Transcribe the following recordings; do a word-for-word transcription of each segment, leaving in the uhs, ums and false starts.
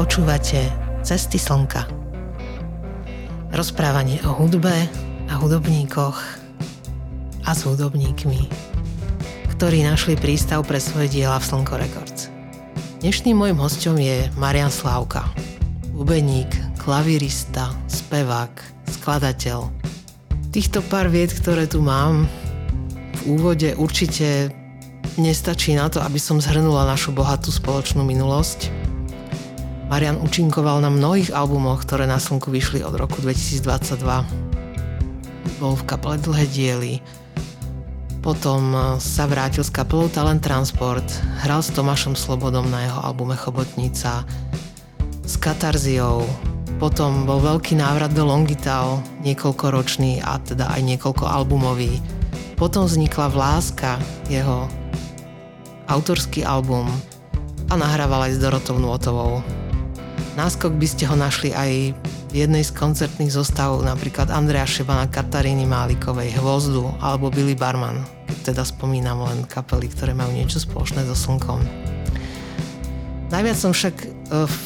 Počúvate Cesty slnka. Rozprávanie o hudbe a hudobníkoch a s hudobníkmi, ktorí našli prístav pre svoje diela v Slnko Records. Dnešným mojím hosťom je Marián Slávka. Bubeník, klavirista, spevák, skladateľ. Týchto pár vied, ktoré tu mám v úvode, určite nestačí na to, aby som zhrnula našu bohatú spoločnú minulosť. Marián účinkoval na mnohých albumoch, ktoré na Slnku vyšli od roku dvetisícdvadsaťdva. Bol v kapele Dlhé diely, potom sa vrátil s kapelou Talent Transport, hral s Tomášom Slobodom na jeho albume Chobotnica, s Katarziou, potom bol veľký návrat do Longitao, niekoľkoročný a teda aj niekoľko albumový. Potom vznikla Vláska, jeho autorský album, a nahrával aj s Dorotou Nôtovou. Náskok by ste ho našli aj v jednej z koncertných zostav, napríklad Andreja Šebana, Kataríny Málikovej, Hvozdu alebo Billy Barman, keď teda spomínam len kapely, ktoré majú niečo spoločné so slnkom. Najviac som však v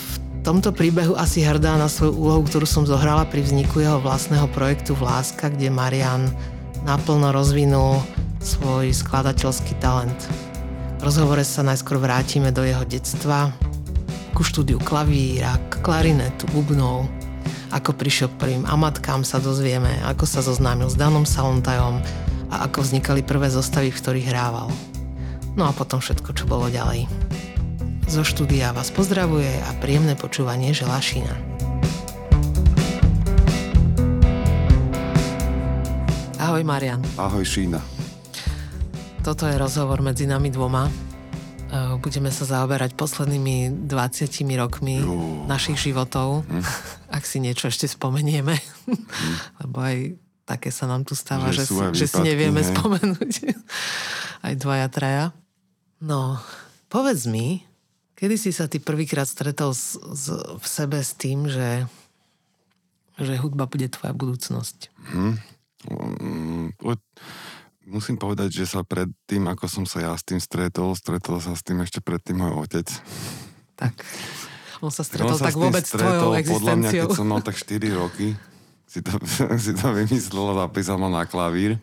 tomto príbehu asi hrdá na svoju úlohu, ktorú som zohrala pri vzniku jeho vlastného projektu Vláska, kde Marián naplno rozvinul svoj skladateľský talent. V rozhovore sa najskôr vrátime do jeho detstva, ku štúdiu klavíra, klarinetu, bubnov, ako prišiel k prvým amatkám sa dozvieme, ako sa zoznámil s Danom Salontajom a ako vznikali prvé zostavy, v ktorých hrával. No a potom všetko, čo bolo ďalej. Zo štúdia vás pozdravuje a príjemné počúvanie želá Šína. Ahoj Marián. Ahoj Šína. Toto je rozhovor medzi nami dvoma. Budeme sa zaoberať poslednými dvadsiatimi rokmi jo. našich životov. Hm. Ak si niečo ešte spomenieme. Hm. Lebo aj také sa nám tu stáva, že, že, si, výpadky, že si nevieme ne? spomenúť. Aj dvaja, traja. No, povedz mi, kedy si sa ty prvýkrát stretol s, s, v sebe s tým, že, že hudba bude tvoja budúcnosť? Hm. Od... Musím povedať, že sa pred tým, ako som sa ja s tým stretol, stretol sa s tým ešte predtým môj otec. Tak, on sa stretol on sa tak vôbec s tvojou existenciou. Podľa mňa, keď som mal tak štyri roky, si to, si to vymyslel a zapísal ma na klavír,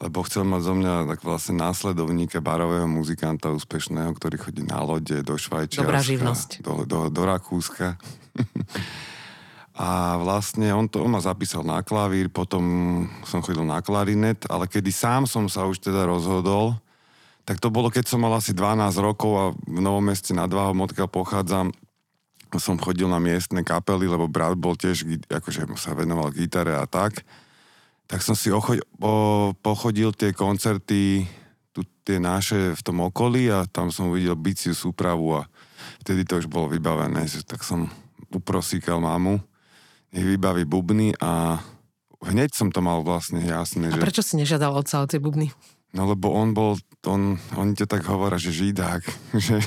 lebo chcel mať zo mňa tak vlastne následovníka barového muzikanta úspešného, ktorý chodí na lode do Švajčiarska, do, do, do Rakúska. A vlastne on to on ma zapísal na klavír, potom som chodil na klarinet, ale kedy sám som sa už teda rozhodol, tak to bolo, keď som mal asi dvanásť rokov a v Novom Meste nad Váhom, odkiaľ pochádzam, som chodil na miestne kapely, lebo brat bol tiež, akože sa venoval gitare a tak. Tak som si ocho- po- pochodil tie koncerty, tu, tie naše v tom okolí a tam som uvidel biciu súpravu a vtedy to už bolo vybavené, že tak som uprosíkal mamu, nech vybaví bubny a hneď som to mal vlastne jasné. A prečo že... si nežiadal otca o tie bubny? No lebo on bol, on, oni to tak hovoria, že židák, že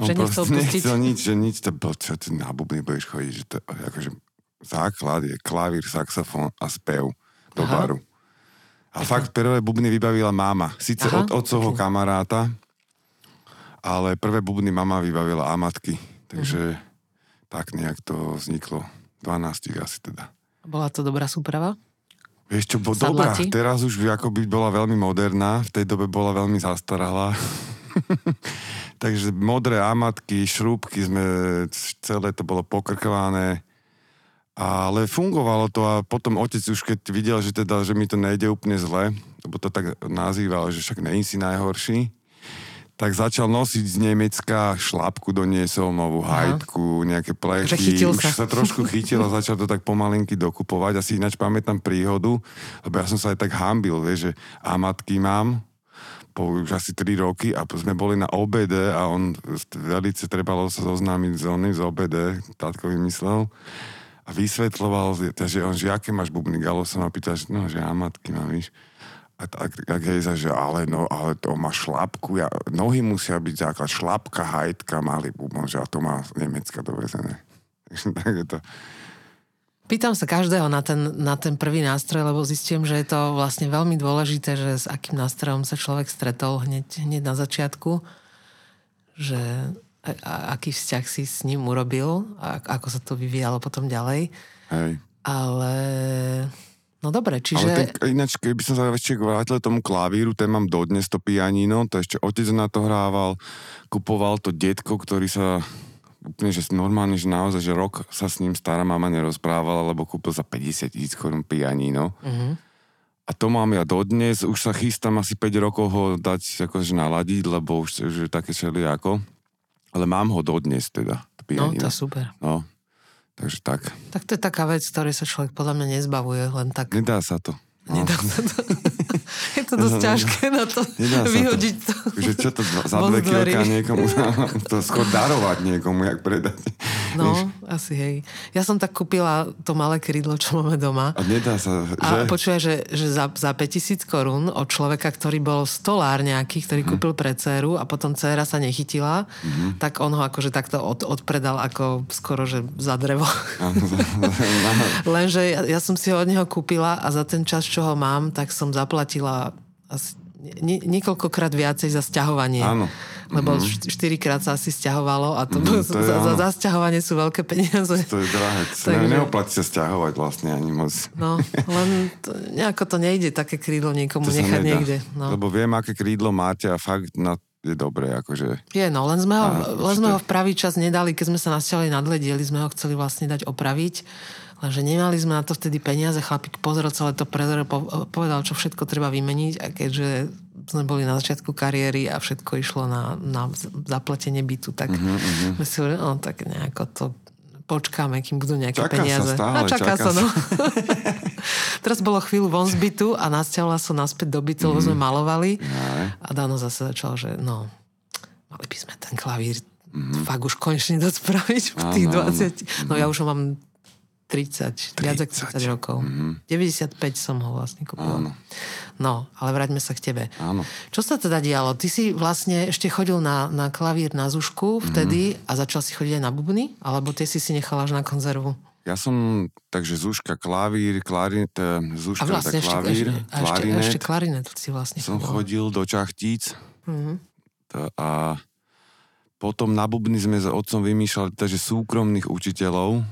on že proste nechcel nič, že nič, to bol, čo ty na bubny budeš chodiť, že to, akože základ je klavír, saxofón a spev do Aha. baru. A Aha. fakt prvé bubny vybavila máma, síce Aha. od otcovho okay. kamaráta, ale prvé bubny mama vybavila a matky, takže Aha. tak nejak to vzniklo. dvanásť asi teda. Bola to dobrá súprava? Vieš čo, bo dobrá. Teraz už akoby bola veľmi moderná, v tej dobe bola veľmi zastaralá. Takže modré amatky, šrúbky, sme, celé to bolo pokrkované. Ale fungovalo to a potom otec už keď videl, že, teda, že mi to nejde úplne zle, lebo to tak nazýval, že však nie si najhorší, tak začal nosiť z Nemecka šlapku, doniesol novú hajtku, nejaké plechy. Už sa trošku chytil a začal to tak pomalinky dokupovať. Asi ináč pamätám príhodu, lebo ja som sa aj tak hambil, vieš, že amatky mám, po už asi tri roky a sme boli na ó bé dé a on veľmi trebalo sa zoznámiť s oným z ó bé dé, tátko vymyslel a vysvetloval, že on, že aké máš bubny, Galo sa ma pýta, že no, že amatky mám, víš. A tak hejza, že ale, no, ale to má šlapku, ja, nohy musia byť základ, šlapka, hajtka, malý bubon, že a to má Nemecka dovezené. Takže tak je to. Pýtam sa každého na ten, na ten prvý nástroj, lebo zistím, že je to vlastne veľmi dôležité, že s akým nástrojom sa človek stretol hneď, hneď na začiatku, že a, a aký vzťah si s ním urobil a ako sa to vyvíjalo potom ďalej. Hej. Ale... No dobre, čiže... Ale ten, ináč, keby som sa ešte vrátil tomu klavíru, ten mám dodnes to pianino, to ešte otec na to hrával, kupoval to detko, ktorý sa... úplne, že normálne, že naozaj, že rok sa s ním stará mama nerozprávala, lebo kúpil za päťdesiat tisíc korún pianino. Uh-huh. A to mám ja dodnes, už sa chystám asi päť rokov ho dať akože naladiť, lebo už, už také všelijako. Ale mám ho dodnes teda, to pianino. No, to super. No, takže tak. Tak to je taká vec, ktorej sa človek podľa mňa nezbavuje, len tak. Nedá sa to. No. Nedá sa to. Je to dosť ťažké na to vyhodiť to. Že čo to za dve kilka niekomu, to skôr darovať niekomu, jak predať. No, Víš? Asi hej. Ja som tak kúpila to malé krídlo, čo máme doma. A nedá sa, že? A počúva, že, že za, za päťtisíc korún od človeka, ktorý bol stolár nejaký, ktorý hm. kúpil pre dceru a potom dcera sa nechytila, hm. tak on ho akože takto od, odpredal ako skoro, že za drevo. Lenže ja, ja som si ho od neho kúpila a za ten čas, čo ho mám, tak som zaplatila asi nie, niekoľkokrát viacej za sťahovanie. Áno. Lebo mm-hmm. štyrikrát sa asi sťahovalo a to, mm, to je, za, za, za sťahovanie sú veľké peniaze. To je drahé. Takže... Neoplatí sa sťahovať vlastne ani moc. No, len to, nejako to nejde také krídlo niekomu to nechať niekde. No. Lebo viem, aké krídlo máte a fakt na je dobré, akože... Je, no, len sme ho, a, len sme ho v pravý čas nedali, keď sme sa nasťahovali nad ledieli, sme ho chceli vlastne dať opraviť. Lenže nemali sme na to vtedy peniaze, chlapík pozrel celé to prezor, povedal, čo všetko treba vymeniť a keďže sme boli na začiatku kariéry a všetko išlo na, na zaplatenie bytu, tak uh-huh, uh-huh. my si hovorili, no tak nejako to počkáme, kým budú nejaké čaká peniaze. Sa stále, a čaká, čaká sa, no. Teraz bolo chvíľu von z bytu a nasťahovala som naspäť do bytu, lebo mm. sme malovali yeah. a Dano zase začal, že no, mali by sme ten klavír mm. fakt už konečne dospraviť v tých ano, dvadsiatich. No ja už ho mám tridsať, tridsať. Viac ako tridsať rokov. Mm-hmm. deväťdesiatpäť som ho vlastne kúpil. No, ale vráťme sa k tebe. Áno. Čo sa teda dialo? Ty si vlastne ešte chodil na, na klavír na Zúšku vtedy mm-hmm. a začal si chodiť aj na bubny? Alebo ty si si nechal až na konzervu? Ja som, takže Zúška, klavír, klarinet, Zúška, vlastne tak klavír, ešte, a klarinet. A ešte, ešte klarinet si vlastne chodil. Som chodil do Čachtíc mm-hmm. a potom na bubny sme s otcom vymýšľali takže súkromných učiteľov.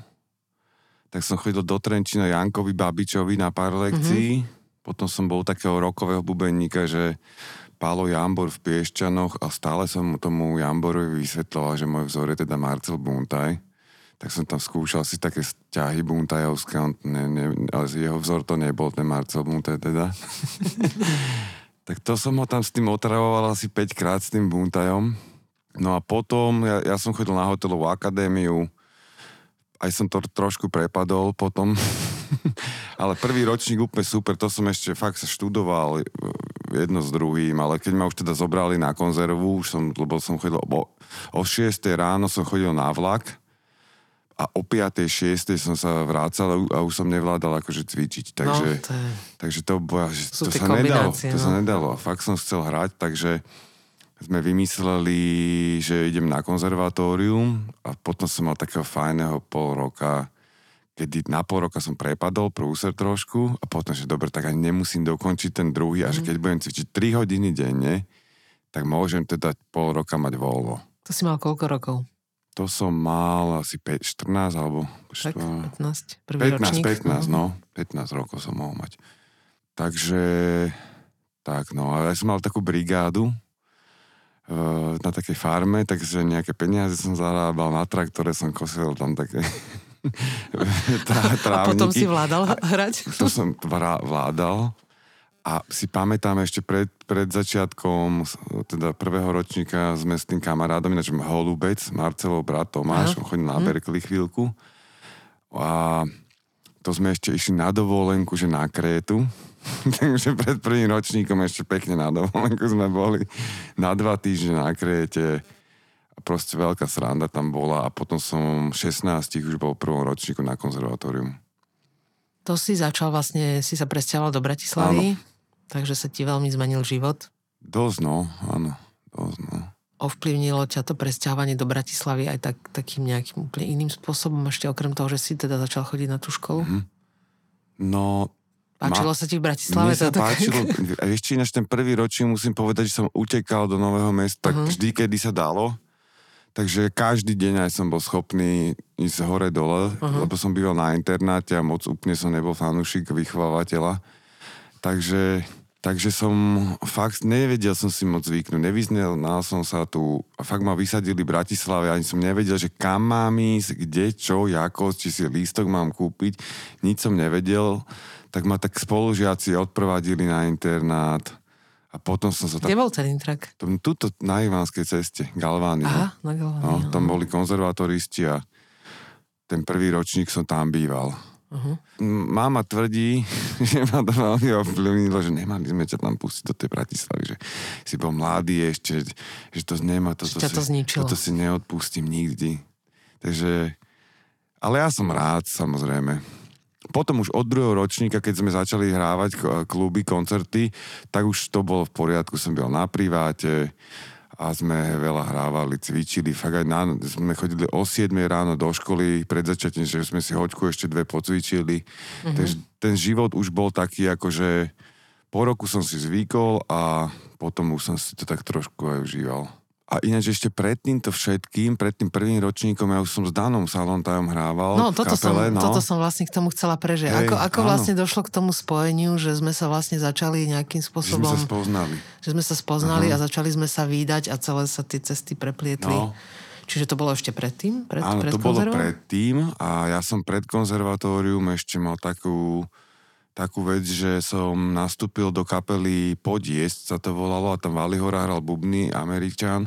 Tak som chodil do Trenčína Jankovi Babičovi na pár lekcií. Mm-hmm. Potom som bol takého rokového bubeníka, že Pálo Jambor v Piešťanoch a stále som tomu Jamborovi vysvetloval, že môj vzor je teda Marcel Buntaj. Tak som tam skúšal si také ťahy Buntajovské, ne, ne, ale jeho vzor to nebol, ten Marcel Buntaj teda. Tak to som ho tam s tým otravoval asi päťkrát s tým Buntajom. No a potom, ja, ja som chodil na hotelovú akadémiu, aj som to trošku prepadol potom, ale prvý ročník úplne super, to som ešte fakt sa študoval jedno s druhým, ale keď ma už teda zobrali na konzervu, už som, lebo som chodil o, o šiestej ráno som chodil na vlak a o piatej, šiestej som sa vrácal a už som nevládal akože cvičiť, takže, no, to, je... takže to, boja, to sa nedalo, to no. sa nedalo, fakt som chcel hrať, takže sme vymysleli, že idem na konzervatórium a potom som mal takého fajného pol roka, kedy na pol roka som prepadol, prúser trošku a potom, že dobre, tak ani nemusím dokončiť ten druhý a že keď budem cvičiť tri hodiny denne, tak môžem teda pol roka mať voľno. To si mal koľko rokov? To som mal asi päť, štrnásť alebo... pätnásť, prvý ročník. pätnásť, no. pätnásť rokov som mohol mať. Takže, tak no, ale ja som mal takú brigádu, na takej farme, takže nejaké peniaze som zarábal na traktore, som kosil tam také trávniky. A potom si vládal hrať? To som vládal a si pamätám ešte pred, pred začiatkom teda prvého ročníka sme s tým kamarádom, ináč Holubec, Marcelov brat Tomáš, on chodil na Berkeley chvíľku a to sme ešte išli na dovolenku, že na Krétu. Takže pred prvým ročníkom ešte pekne na dovolenku sme boli na dva týždne na Kréte a proste veľká sranda tam bola a potom som šestnásť už bol v prvom ročníku na konzervatórium. To si začal vlastne, si sa presťahoval do Bratislavy, áno. Takže sa ti veľmi zmenil život. Dosť no, áno, dosť no. Ovplyvnilo ťa to presťahovanie do Bratislavy aj tak, takým nejakým úplne iným spôsobom, ešte okrem toho, že si teda začal chodiť na tú školu? Mm-hmm. No... Páčilo ma... sa ti v Bratislave? Mne sa páčilo. A ešte ináč ten prvý ročník musím povedať, že som utekal do Nového mesta uh-huh. vždy, kedy sa dalo. Takže každý deň aj som bol schopný ísť hore-dole, aha, lebo som býval na internáte a moc úplne som nebol fanúšik vychovávateľa. Takže, takže som fakt, nevedel som si moc zvyknúť, nevyznal som sa tu, fakt ma vysadili v Bratislave, ani som nevedel, že kam mám ísť, kde, čo, ako, či si lístok mám kúpiť, nič som nevedel, tak ma tak spolužiaci odprevadili na internát. A potom som sa... Kde tam... bol ten intrak? Tuto na Ivánskej ceste, Galvány. Aha, na Galvány. No, tam boli konzervatoristi a ten prvý ročník som tam býval. Uh-huh. Máma tvrdí, že ma to veľmi ovplyvnilo, že nemali sme ťa tam pustiť do tej Bratislavy, že si bol mladý ešte, že to nemá, toto, si, to toto si neodpustím nikdy. Takže... Ale ja som rád, samozrejme. Potom už od druhého ročníka, keď sme začali hrávať kluby, koncerty, tak už to bolo v poriadku. Som bol na priváte a sme veľa hrávali, cvičili. Fakt aj na, sme chodili o siedmej ráno do školy pred začiatím, že sme si hoďku ešte dve pocvičili. Mm-hmm. Takže ten život už bol taký, akože po roku som si zvykol a potom už som si to tak trošku aj užíval. A ináč ešte pred týmto všetkým, pred tým prvým ročníkom, ja už som s Danom Salontajom hrával no, toto v kapele. Som, no, toto som vlastne k tomu chcela prežiť. Hej, ako ako vlastne došlo k tomu spojeniu, že sme sa vlastne začali nejakým spôsobom... Že sme sa spoznali. Že sme sa spoznali uh-huh. a začali sme sa vídať a celé sa tie cesty preplietli. No. Čiže to bolo ešte predtým? Pred, áno, pred to bolo predtým a ja som pred konzervatórium ešte mal takú... takú vec, že som nastúpil do kapely Podiesť, sa to volalo, a tam Valihora hral bubny, Američan,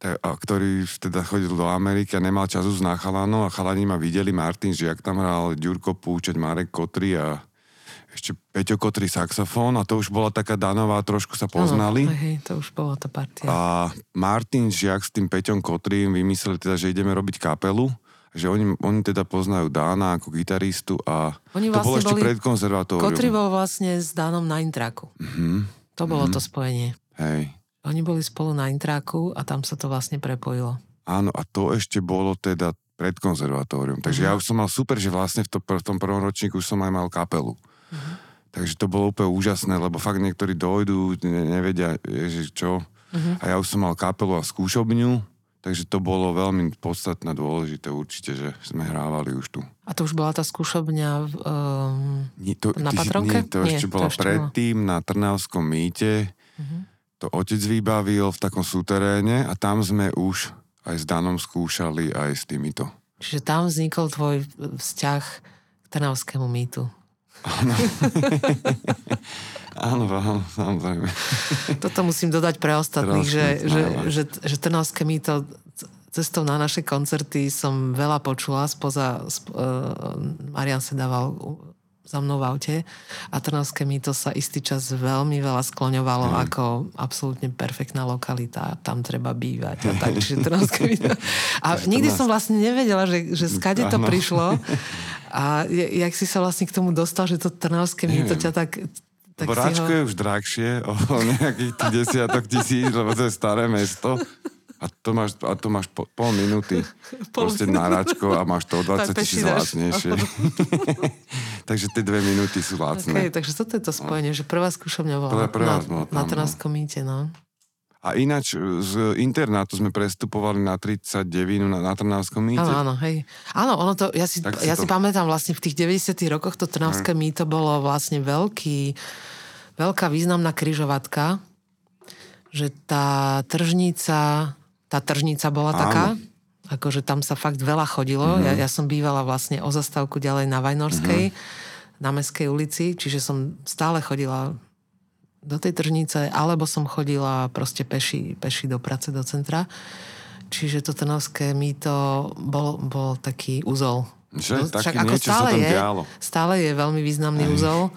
t- a ktorý teda chodil do Ameriky a nemal času na chalanov a chalani ma videli, Martin Žiak tam hral, Ďurko Púčať, Marek Kotri a ešte Peťo Kotri saxofón a to už bola taká Danová, trošku sa poznali. No, hej, to už bola tá partia. A Martin Žiak s tým Peťom Kotrím vymysleli teda, že ideme robiť kapelu, že oni, oni teda poznajú Dána ako gitaristu a oni to vlastne bolo ešte pred konzervatórium. Kotri bol vlastne s Dánom na intráku. Mm-hmm. To bolo mm-hmm. to spojenie. Hej. Oni boli spolu na intráku a tam sa to vlastne prepojilo. Áno, a to ešte bolo teda pred konzervatórium. Takže mm-hmm. ja už som mal super, že vlastne v, to, v tom prvom ročníku už som aj mal kapelu. Mm-hmm. Takže to bolo úplne úžasné, lebo fakt niektorí dojdú, ne, nevedia, ježiš, čo. Mm-hmm. A ja už som mal kapelu a skúšobňu. Takže to bolo veľmi podstatné, dôležité určite, že sme hrávali už tu. A to už bola tá skúšobňa um, nie, to, na Patronke? Nie, to nie, ešte bola predtým na Trnavskom mýte. Uh-huh. To otec vybavil v takom súteréne a tam sme už aj s Danom skúšali aj s týmito. Čiže tam vznikol tvoj vzťah k Trnavskému mýtu. Áno. Áno, áno, samozrejme. Toto musím dodať pre ostatných, že, že, že, že Trnavské mýto cestou na naše koncerty som veľa počula, spoza sp, uh, Marian sa dával za mnou v aute a Trnavské mýto sa istý čas veľmi veľa skloňovalo mm. ako absolútne perfektná lokalita, tam treba bývať a tak, čiže Trnavské mýto. A nikdy som vlastne nevedela, že, že skade to prišlo a jak si sa vlastne k tomu dostal, že to Trnavské mýto ťa tak... Boráčko ho... je už drahšie, o nejakých desiatok tisíc, lebo to je staré mesto. A to máš, a to máš po, pol minúty. Pol proste minúty. Na račko a máš to o dvadsať tisíc lacnejšie. Takže tie dve minúty sú lacné. Okay, takže toto je to spojenie, že prvá skúšovňa bola prvá, prvá na Trnavskom mýte, no. A ináč z internátu sme prestupovali na tridsaťdeväť na, na Trnavskom mýte. Áno, áno, hej. Áno, ono to, ja si, ja to... si pamätám vlastne v tých deväťdesiatych rokoch to Trnavské mýto bolo vlastne veľký, veľká významná križovatka, že tá tržnica, tá tržnica bola áno. taká, akože tam sa fakt veľa chodilo. Mhm. Ja, ja som bývala vlastne o zastávku ďalej na Vajnorskej, mhm. na Mestskej ulici, čiže som stále chodila do tej tržnice, alebo som chodila proste peši, peši do práce, do centra. Čiže to Trnavské mýto bol, bol taký úzol. Že? No, taký niečo sa tam dialo. Stále je veľmi významný úzol.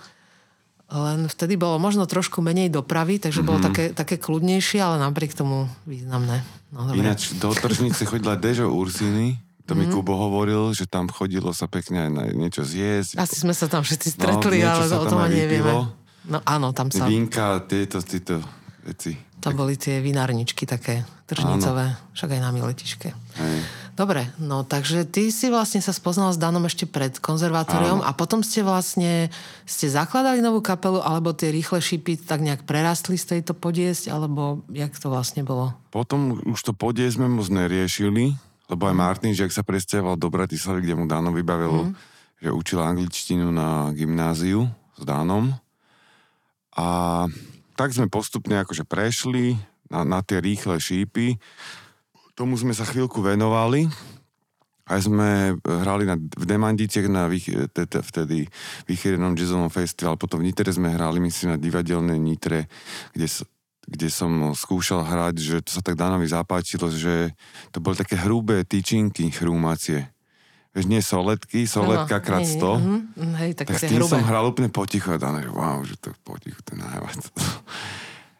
Len vtedy bolo možno trošku menej dopravy, takže mm-hmm. bolo také, také kľudnejšie, ale napriek tomu významné. No, ináč do tržnice chodila Dežo Ursiny, to mi mm. Kubo hovoril, že tam chodilo sa pekne aj na niečo zjesť. Asi sme sa tam všetci stretli, no, ale o tom ani nevieme. No áno, tam sa... Vínka, tieto, tieto veci. To boli tie vinárničky také tržnicové, áno. Však aj na Miletičke. Hej. Dobre, no takže ty si vlastne sa spoznal s Danom ešte pred konzervatóriom a potom ste vlastne ste zakladali novú kapelu, alebo tie Rýchle šípy tak nejak prerastli z tejto Podiesť, alebo jak to vlastne bolo? Potom už to Podiesť sme moc neriešili, lebo aj Martin, že ak sa presťahoval do Bratislavy, kde mu Dano vybavilo, mm. že učil angličtinu na gymnáziu s Danom. A tak sme postupne akože prešli na, na tie Rýchle šípy. Tomu sme sa chvíľku venovali. Aj sme hrali na, v Demanditiech na vých, teda, vtedy výchrednom jazzovom festivalu. Potom v Nitre sme hrali, myslím, na divadelnej Nitre, kde, kde som skúšal hrať, že to sa tak Danovi zapáčilo, že to boli také hrubé tyčinky chrúmacie. Vieš, nie soletky, soletka no, krát sto. Uh-huh. Hej, tak, tak s tým hrubé. Som hral úplne potichu a Dano, že wow, že to potichu, to je najviac.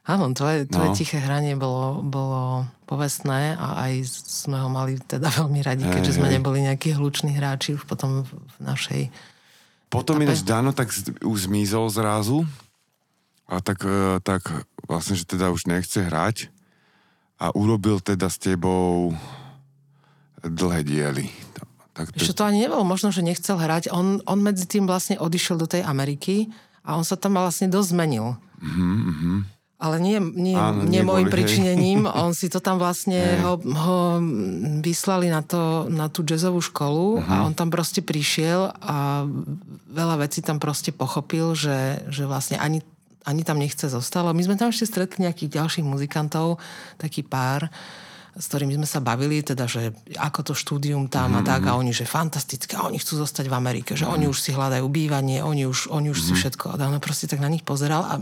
Áno, tvoje, tvoje no. tiché hranie bolo, bolo povestné a aj sme ho mali teda veľmi radi, hey, keďže sme hey. neboli nejakí hluční hráči už potom v našej Potom etape. Ináč Dano tak už zmizol zrazu a tak, tak vlastne, že teda už nechce hrať a urobil teda s tebou dlhé diely. Tak to... Ešte to ani nebolo možno, že nechcel hrať. On, on medzi tým vlastne odišiel do tej Ameriky a on sa tam vlastne dosť zmenil. Mhm, mhm. Ale nie, nie, Áno, nie môjim pričinením. On si to tam vlastne, ho, ho vyslali na, to, na tú jazzovú školu uh-huh. a on tam proste prišiel a veľa vecí tam proste pochopil, že, že vlastne ani, ani tam nechce zostalo. My sme tam ešte stretli nejakých ďalších muzikantov, taký pár, s ktorými sme sa bavili, teda, že ako to štúdium tam uh-huh. a tak. A oni, že fantastické, a oni chcú zostať v Amerike, že uh-huh. oni už si hľadajú bývanie, oni už, oni už uh-huh. si všetko. A on proste tak na nich pozeral a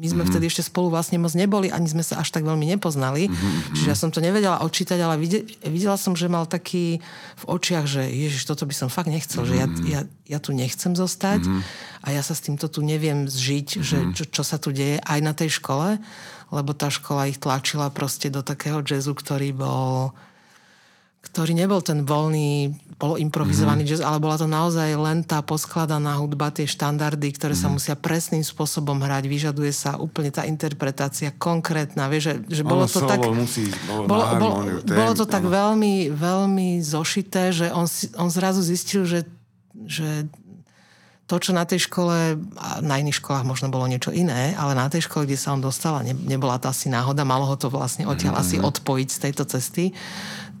my sme mm-hmm. vtedy ešte spolu vlastne moc neboli, ani sme sa až tak veľmi nepoznali. Mm-hmm. Čiže ja som to nevedela odčítať, ale videla, videla som, že mal taký v očiach, že ježiš, toto by som fakt nechcel, mm-hmm. že ja, ja, ja tu nechcem zostať mm-hmm. a ja sa s týmto tu neviem zžiť, mm-hmm. že čo, čo sa tu deje aj na tej škole, lebo tá škola ich tlačila proste do takého jazzu, ktorý bol... ktorý nebol ten voľný, bolo improvizovaný mm-hmm. jazz, ale bola to naozaj len tá poskladaná hudba, tie štandardy, ktoré mm-hmm. sa musia presným spôsobom hrať, vyžaduje sa úplne tá interpretácia konkrétna, vieš, že, že bolo to tak... Musí, bolo, bolo, bolo, tém, bolo to tak veľmi, veľmi zošité, že on, on zrazu zistil, že, že to, čo na tej škole, na iných školách možno bolo niečo iné, ale na tej škole, kde sa on dostal, ne, nebola to asi náhoda, malo ho to vlastne odtiaľ mm-hmm. asi odpojiť z tejto cesty,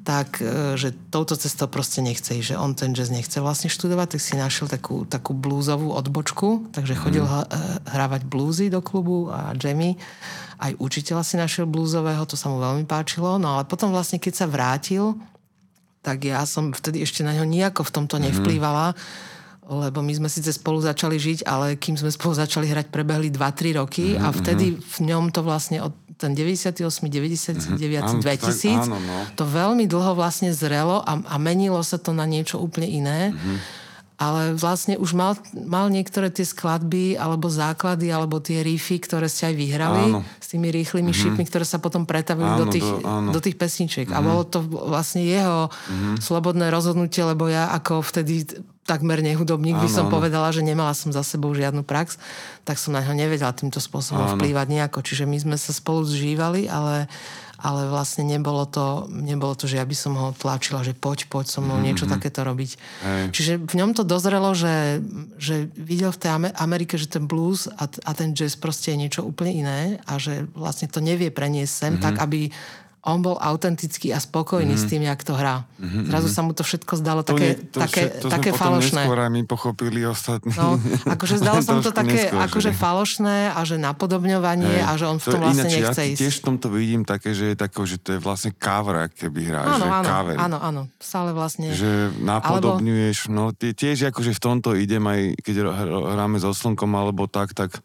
tak, že touto cestou proste nechce ísť, že on ten jazz nechce vlastne študovať, tak si našiel takú, takú blúzovú odbočku, takže chodil mm. hrávať blúzy do klubu a jammy. Aj učiteľa si našiel blúzového, to sa mu veľmi páčilo, no ale potom vlastne, keď sa vrátil, tak ja som vtedy ešte na ňo nejako v tomto nevplývala, lebo my sme síce spolu začali žiť, ale kým sme spolu začali hrať, prebehli dva tri roky mm-hmm. a vtedy v ňom to vlastne od ten deväťdesiatosem, deväťdesiatdeväť, mm-hmm. dvetisíc, áno, no. to veľmi dlho vlastne zrelo a, a menilo sa to na niečo úplne iné, mm-hmm. ale vlastne už mal, mal niektoré tie skladby, alebo základy, alebo tie riffy, ktoré ste aj vyhrali áno. s tými Rýchlymi mm-hmm. šípmi, ktoré sa potom pretavili áno, do tých, do, do tých pesničiek. Mm-hmm. A bolo to vlastne jeho mm-hmm. slobodné rozhodnutie, lebo ja ako vtedy... takmer nehudobník, by som áno. povedala, že nemala som za sebou žiadnu prax, tak som na ňo nevedela týmto spôsobom áno. vplývať nejako. Čiže my sme sa spolu zžívali, ale, ale vlastne nebolo to, nebolo to, že ja by som ho tlačila, že poď, poď so mnou mm-hmm. niečo takéto robiť. Hej. Čiže v ňom to dozrelo, že, že videl v tej Amerike, že ten blues a, a ten jazz proste je niečo úplne iné a že vlastne to nevie preniesť sem mm-hmm. tak, aby on bol autentický a spokojný mm-hmm. s tým, jak to hrá. Mm-hmm. Zrazu sa mu to všetko zdalo to také, nie, to také, to také falošné. To sme potom neskôr aj my pochopili ostatní. No, akože zdalo sa mu to také neskôr, akože falošné a že napodobňovanie hey, a že on v tom to vlastne ináč, nechce ja ísť. Ja tiež v tomto vidím také, že je tako, že to je vlastne cover, keby hráš. Áno, áno, cover. áno, áno. Stále vlastne. Že napodobňuješ, alebo... no tiež akože v tomto idem aj, keď hráme so Slnkom alebo tak, tak,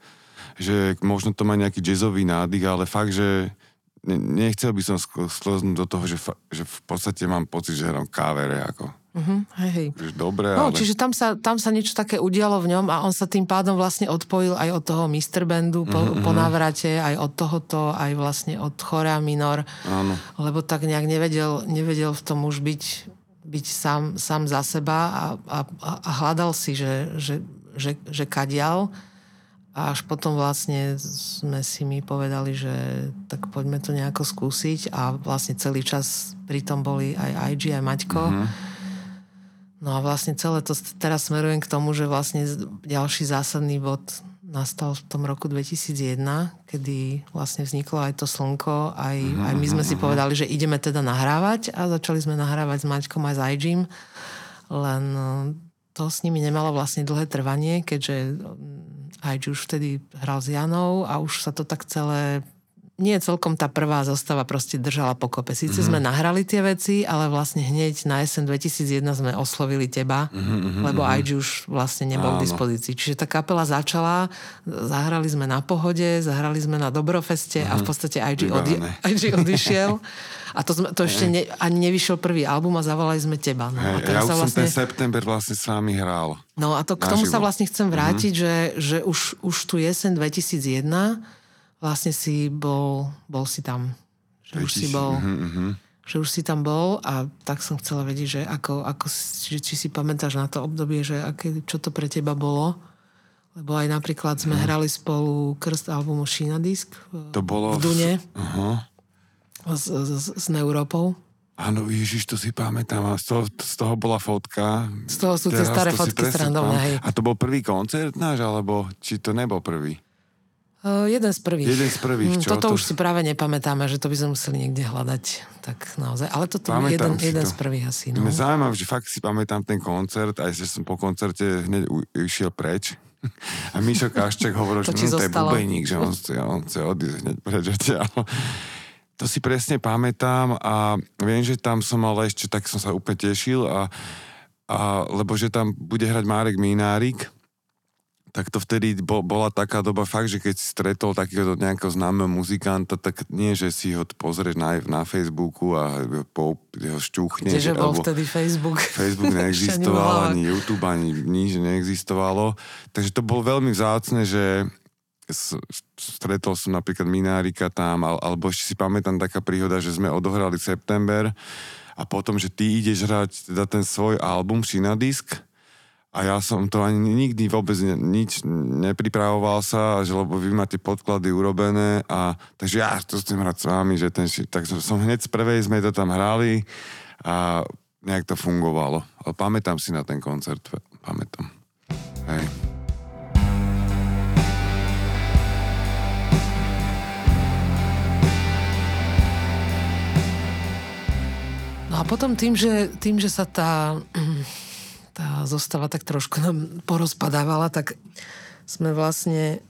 že možno to má nejaký jazzový nádych, ale fakt, že nechcel by som skloznúť do toho, že, fa- že v podstate mám pocit, že hram kávere, ako. Uh-huh, hej, hej. Dobre, no, ale... Čiže tam sa, tam sa niečo také udialo v ňom a on sa tým pádom vlastne odpojil aj od toho mister Bandu po, uh-huh. po návrate, aj od tohoto, aj vlastne od Chorea Minor. Áno. Lebo tak nejak nevedel, nevedel v tom už byť, byť sám, sám za seba a, a, a hľadal si, že, že, že, že kadial. A až potom vlastne sme si my povedali, že tak poďme to nejako skúsiť a vlastne celý čas pritom boli aj í gé, aj Maťko. Uh-huh. No a vlastne celé to teraz smerujem k tomu, že vlastne ďalší zásadný bod nastal v tom roku dvetisícjeden, kedy vlastne vzniklo aj to slnko, aj, uh-huh. aj my sme si povedali, že ideme teda nahrávať a začali sme nahrávať s Maťkom aj s í gé, len to s nimi nemalo vlastne dlhé trvanie, keďže aj už vtedy hral s Janou a už sa to tak celé... Nie celkom tá prvá zostava proste držala pokope. Sice mm-hmm. sme nahrali tie veci, ale vlastne hneď na jeseň dvetisícjeden sme oslovili teba, mm-hmm, lebo í gé už vlastne nebol k dispozícii. Čiže tá kapela začala, zahrali sme na Pohode, zahrali sme na Dobrofeste mm-hmm. a v podstate í gé, odi- í gé odišiel. A to, sme, to ešte ne, ani nevyšiel prvý album a zavolali sme teba. No, hey, a ja už vlastne... som ten september vlastne s vami hral. No a to, k tomu život. Sa vlastne chcem vrátiť, mm-hmm. že, že už, už tu jeseň dvetisícjeden vlastne si bol, bol si tam. Že už si bol, mm-hmm. že už si tam bol a tak som chcela vedieť, že ako, ako či, či si pamätáš na to obdobie, že aké, čo to pre teba bolo. Lebo aj napríklad sme mm. hrali spolu krst albumu Šína Disk v, to bolo v Dune. V... Uh-huh. S, s, s Neurópou. Áno, Ježiš, to si pamätám. Z toho, z toho bola fotka. Z toho sú tie staré fotky srandovné. A to bol prvý koncert náš, alebo či to nebol prvý? Uh, jeden z prvých. Jeden z prvých, čo? Toto to... už si práve nepamätáme, že to by sme museli niekde hľadať. Tak naozaj. Ale toto je jeden, jeden to. z prvých asi. No. Zaujímavé, že fakt si pamätám ten koncert, aj že som po koncerte hneď u, išiel preč. A Mišo Kašček hovoril, že no, to je bubeník, že on chce odísť hneď preč. To si presne pamätám a viem, že tam som ale ešte, tak som sa úplne tešil, a, a, lebo že tam bude hrať Marek Minárik, tak to vtedy bo, bola taká doba fakt, že keď si stretol takého nejakého známeho muzikanta, tak nie, že si ho pozrieš na, na Facebooku a po, ho šťúchneš. Kdeže bol vtedy Facebook? Facebook neexistoval, ani YouTube, ani nič neexistovalo. Takže to bolo veľmi vzácne, že... stretol som napríklad Minárika tam, alebo ešte si pamätám taká príhoda, že sme odohrali september a potom, že ty ideš hrať teda ten svoj album Šinadisk a ja som to ani nikdy vôbec ne, nič nepripravoval sa, že, lebo vy máte podklady urobené a takže ja to chcem hrať s vami, že ten, tak som hneď z prvej sme to tam hrali a nejak to fungovalo. Ale pamätám si na ten koncert, pamätám. Hej. A potom tým, že, tým, že sa tá, tá zostava tak trošku nám porozpadávala, tak sme vlastne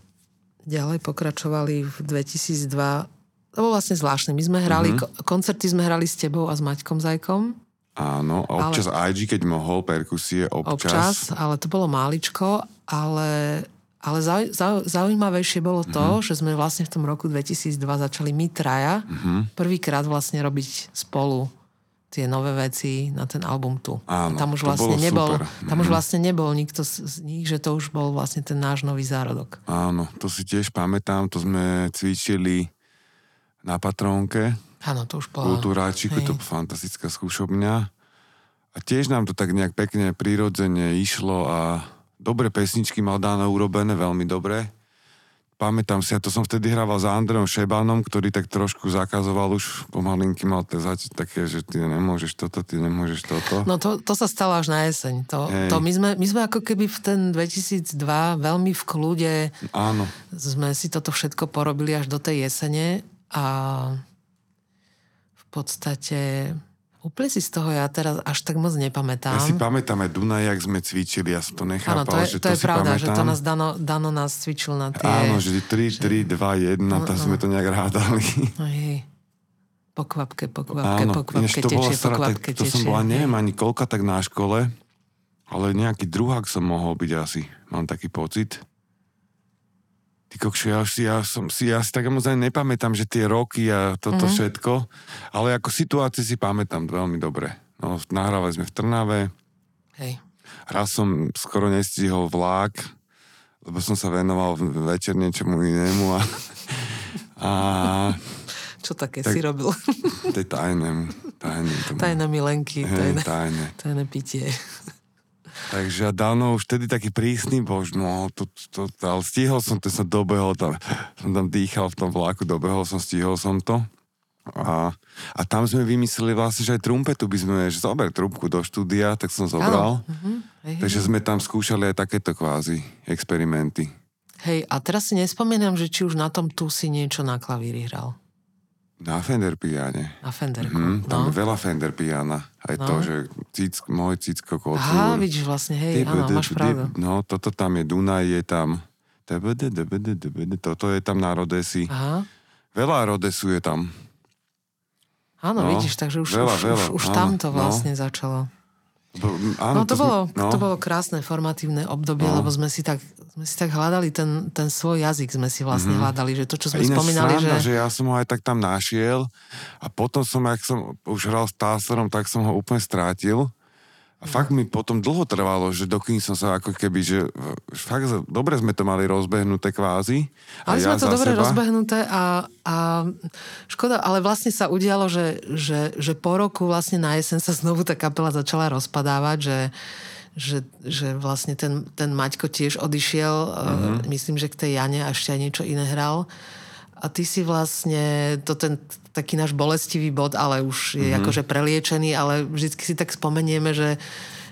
ďalej pokračovali v dvetisícdva. To bolo vlastne zvláštne. My sme hrali, mm-hmm. koncerty sme hrali s tebou a s Maťkom Zajkom. Áno, a občas ale, í gé, keď mohol, perkusie, občas. Občas, ale to bolo máličko, ale... Ale zau, zau, zaujímavejšie bolo to, uh-huh. že sme vlastne v tom roku dvetisícdva začali my traja uh-huh. prvýkrát vlastne robiť spolu tie nové veci na ten album tu. Áno, tam už vlastne nebol, super. Tam uh-huh. už vlastne nebol nikto z nich, že to už bol vlastne ten náš nový zárodok. Áno, to si tiež pamätám, to sme cvičili na Patrónke. Áno, to už bolo. Kultúráčiku, to bola fantastická skúšobňa. A tiež nám to tak nejak pekne prirodzene išlo a dobre pesničky mal Dáno urobené, veľmi dobre. Pamätám si, a to som vtedy hrával s Andrejom Šebanom, ktorý tak trošku zakazoval už, pomalinky mal začiť také, že ty nemôžeš toto, ty nemôžeš toto. No to, to sa stalo až na jeseň. To, to my, sme, my sme ako keby v ten dvetisícdva veľmi v kľude. Áno. Sme si toto všetko porobili až do tej jesene a v podstate... Úplne si z toho ja teraz až tak moc nepamätám. Ja si pamätám aj Dunaj, jak sme cvičili, ja som to nechápal, ano, to je, že to, to je si pravda, pamätám. Že to nás Dano, Dano nás cvičil na tie... Áno, že tri, tri, dva, jeden, tam sme to nejak rádali. No hej, po kvapke, po kvapke, po kvapke tečie, po kvapke tečie. To som bola, neviem ani koľka tak na škole, ale nejaký druhák som mohol byť asi, mám taký pocit. Ty kokšo, ja, si, ja, som, si, ja si tak moc aj nepamätám, že tie roky a toto mm-hmm. všetko, ale ako situácie si pamätám veľmi dobre. No, nahrávali sme v Trnave. Hej. Raz som skoro nestihol vlák, lebo som sa venoval večer niečomu inému. A, a, Čo také tak, si robil? To je tajné. Tajné milenky, tajné pitie. Takže dávno už vtedy taký prísny bož, no, to, to, to, ale stihol som to, som dobehol tam, som tam dýchal v tom vláku, dobehol som, stihol som to. A, a tam sme vymysleli vlastne, že aj trumpetu by sme, že zober trúbku do štúdia, tak som zobral. Uh-huh. Takže sme tam skúšali aj takéto kvázi experimenty. Hej, a teraz si nespomínam, že či už na tom tu si niečo na klavíri hral. Na Fender piane. Na Fenderku. Mm-hmm. Tam no. Veľa Fender piana. Aj no. To, že cick, môj cicko kotúr. Aha, vidíš vlastne, hej, áno, máš pravdu. No, toto tam je Dunaj, je tam toto je tam na Rodesi. Aha. Veľa Rodesu je tam. Áno, no, vidíš, takže už, veľa, už, veľa. už, už tam to vlastne no. začalo. Bo, áno, no, to, to, bolo, no. to bolo krásne formatívne obdobie, no. lebo sme si tak, sme si tak hľadali ten, ten svoj jazyk, sme si vlastne mm-hmm. hľadali, že to, čo sme spomínali, sranda, že... že ja som ho aj tak tam našiel a potom som, jak som už hral s Tasserom, tak som ho úplne strátil a no. fakt mi potom dlho trvalo, že dokým som sa ako keby, že fakt dobre sme to mali rozbehnuté kvázi. Ale ja sme to dobre seba. rozbehnuté a, a škoda, ale vlastne sa udialo, že, že, že po roku vlastne na jeseň sa znovu tá kapela začala rozpadávať, že, že, že vlastne ten, ten Maťko tiež odišiel, mm-hmm. myslím, že k tej Jane a ešte aj niečo iné hral. A ty si vlastne, to ten taký náš bolestivý bod, ale už je mm-hmm. akože preliečený, ale vždycky si tak spomenieme, že,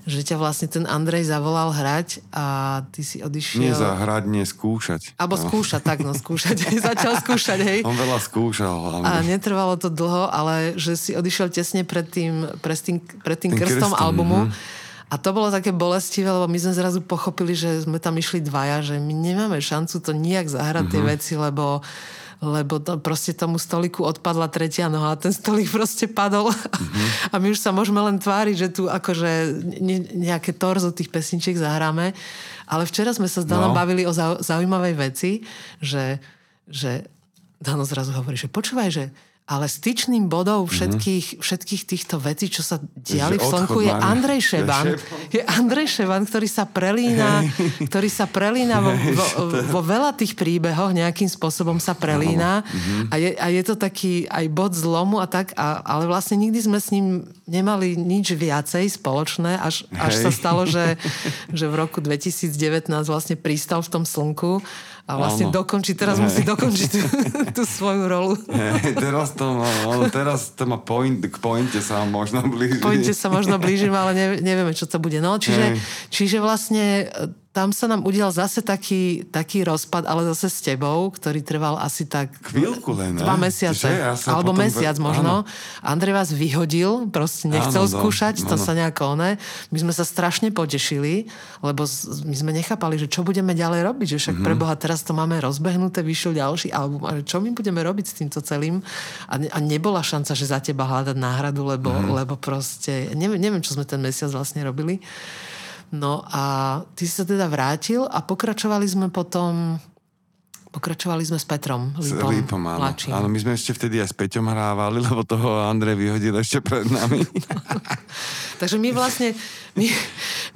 že ťa vlastne ten Andrej zavolal hrať a ty si odišiel... Nie zahrať, nie skúšať. Alebo no. skúšať, tak no, skúšať. Začal skúšať, hej. On veľa skúšal. Hlavne. A netrvalo to dlho, ale že si odišiel tesne pred tým, pred tým, pred tým krstom, krstom albumu. Mm-hmm. A to bolo také bolestivé, lebo my sme zrazu pochopili, že sme tam išli dvaja, že my nemáme šancu to nijak zahrať mm-hmm. tie veci, lebo lebo to, proste tomu stoliku odpadla tretia noha a ten stolik proste padol mm-hmm. a my už sa môžeme len tváriť, že tu akože ne, nejaké torzo tých pesničiek zahráme, ale včera sme sa s Danom no. bavili o zau, zaujímavej veci, že, že Dano zrazu hovorí, že počúvaj, že ale styčným bodom všetkých, mm-hmm. všetkých týchto vecí, čo sa diali že v slnku, je Andrej Šeban. Je Andrej Šeban, ktorý sa prelína, hey. ktorý sa prelína vo, vo, vo veľa tých príbehoch, nejakým spôsobom sa prelína. No. A, je, a je to taký aj bod zlomu a tak, a, ale vlastne nikdy sme s ním nemali nič viacej spoločné, až, hey. až sa stalo, že, že v roku dvetisíc devätnásť vlastne pristal v tom slnku a vlastne ano. dokončí, teraz hey. musí dokončiť tú, tú svoju rolu. Hey, teraz to má, teraz to má point, k pointe sa možno blíži. K pointe sa možno blížim, ale ne, nevieme, čo to bude. No, čiže, hey. čiže vlastne tam sa nám udial zase taký, taký rozpad, ale zase s tebou, ktorý trval asi tak chvíľku len, dva mesiace. Ja alebo potom... mesiac možno. Áno. Andrej vás vyhodil, proste nechcel áno, skúšať, áno. to sa nejako oné. My sme sa strašne potešili, lebo my sme nechápali, že čo budeme ďalej robiť, že však mm-hmm. preboha, teraz to máme rozbehnuté, vyšiel ďalší album, ale čo my budeme robiť s týmto celým? A, ne, a nebola šanca, že za teba hľadať náhradu, lebo, mm-hmm. lebo proste, neviem, neviem, čo sme ten mesiac vlastne robili. No a ty si sa teda vrátil a pokračovali sme potom pokračovali sme s Petrom Lípom. S Lípom, áno. Lačím. Ale my sme ešte vtedy aj s Peťom hrávali, lebo toho Andrej vyhodil ešte pred nami. Takže my vlastne my,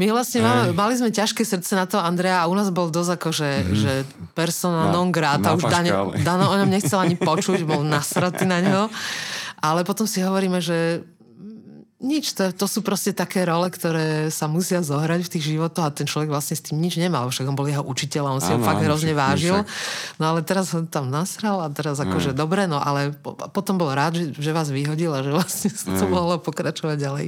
my vlastne máme, mali sme ťažké srdce na toho Andreja a u nás bol dosť ako, že, mm. že persona non grata. Už Dano, Dano o ňom nechcel ani počuť, bol nasratý na ňo. Ale potom si hovoríme, že nič, to, to sú proste také role, ktoré sa musia zohrať v tých životoch a ten človek vlastne s tým nič nemal, však on bol jeho učiteľ, on si ano, ho fakt hrozne vážil. Však. No ale teraz ho tam nasral a teraz akože mm. dobre, no ale po, potom bol rád, že, že vás vyhodil a že vlastne mm. to mohlo pokračovať ďalej.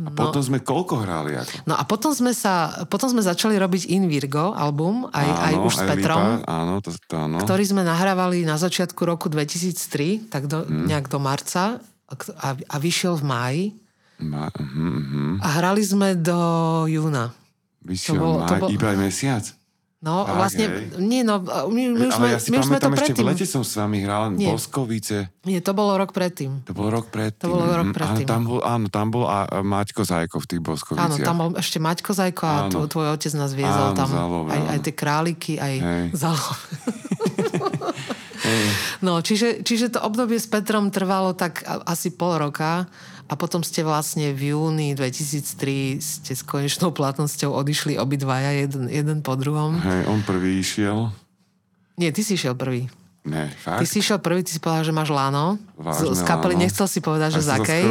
No, a potom sme koľko hrali? Ako? No a potom sme sa, potom sme začali robiť In Virgo album, aj, áno, aj už s aj Petrom, Lípa, áno, to, to, áno. ktorý sme nahrávali na začiatku roku dvetisíc tri, tak do, mm. nejak do marca. A, a vyšiel v máji Ma, mm, mm. a hrali sme do júna. Vyšiel to bol, máj, to bol... iba aj mesiac? No, tak, vlastne, hej. nie, no, my, my už sme, ja my už sme to predtým. Ale ja si pamätám, ešte v lete som s vami hral, nie. Boskovice. Nie, to bolo rok predtým. To bolo rok predtým. To bolo rok predtým. Áno, tam bol, áno, tam bol a, a Maťko Zajko v tých Boskoviciach. Áno, tam bol ešte Maťko Zajko a tvoj, tvoj otec nás viezol áno, tam. Zálob, aj, aj tie králiky, aj zálob. No, čiže, čiže to obdobie s Petrom trvalo tak asi pol roka a potom ste vlastne v júni dvetisíc tri ste s konečnou platnosťou odišli obidvaja, jeden, jeden po druhom. Hej, on prvý išiel. Nie, ty si išiel prvý. Ne, fakt? Ty si išiel prvý, ty si povedal, že máš lano. Vážne, z, z kapely lano. Nechcel si povedať, že z akej.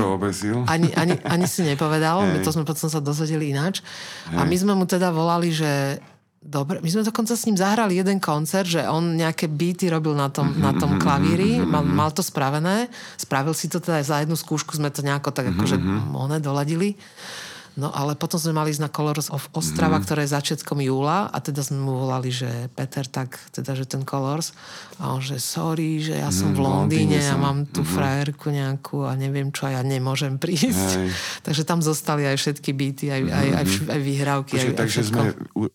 Ani, ani, ani si nepovedal, hey. To sme potom sa dozvedeli ináč. Hey. A my sme mu teda volali, že dobre, my sme dokonca s ním zahrali jeden koncert, že on nejaké beaty robil na tom, mm-hmm, na tom klavíri, mm-hmm. mal, mal to spravené, spravil si to teda aj za jednu skúšku, sme to nejako tak akože mm-hmm. one doladili. No ale potom sme mali ísť na Colors of Ostrava, mm-hmm. ktoré je začiatkom júla a teda sme mu volali, že Peter, tak teda, že ten Colors a on, že sorry, že ja som mm, v Londýne a ja mám tú mm-hmm. frajerku nejakú a neviem čo, ja nemôžem prísť. Hej. Takže tam zostali aj všetky beaty, aj, mm-hmm. aj, aj, aj výhrávky. Počkej, aj, takže, aj sme,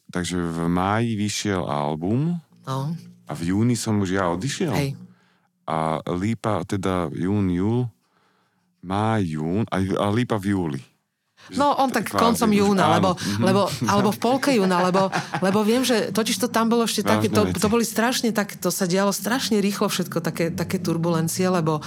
takže v máji vyšiel album no. a v júni som už ja odišiel. Hej. A lípa teda jún, júl, máj, jún a, a lípa v júli. No, on tak koncom júna, lebo, lebo, alebo v polke júna, lebo, lebo viem, že totiž to tam bolo ešte také, to, to boli strašne tak, to sa dialo strašne rýchlo všetko, také, také turbulencie, lebo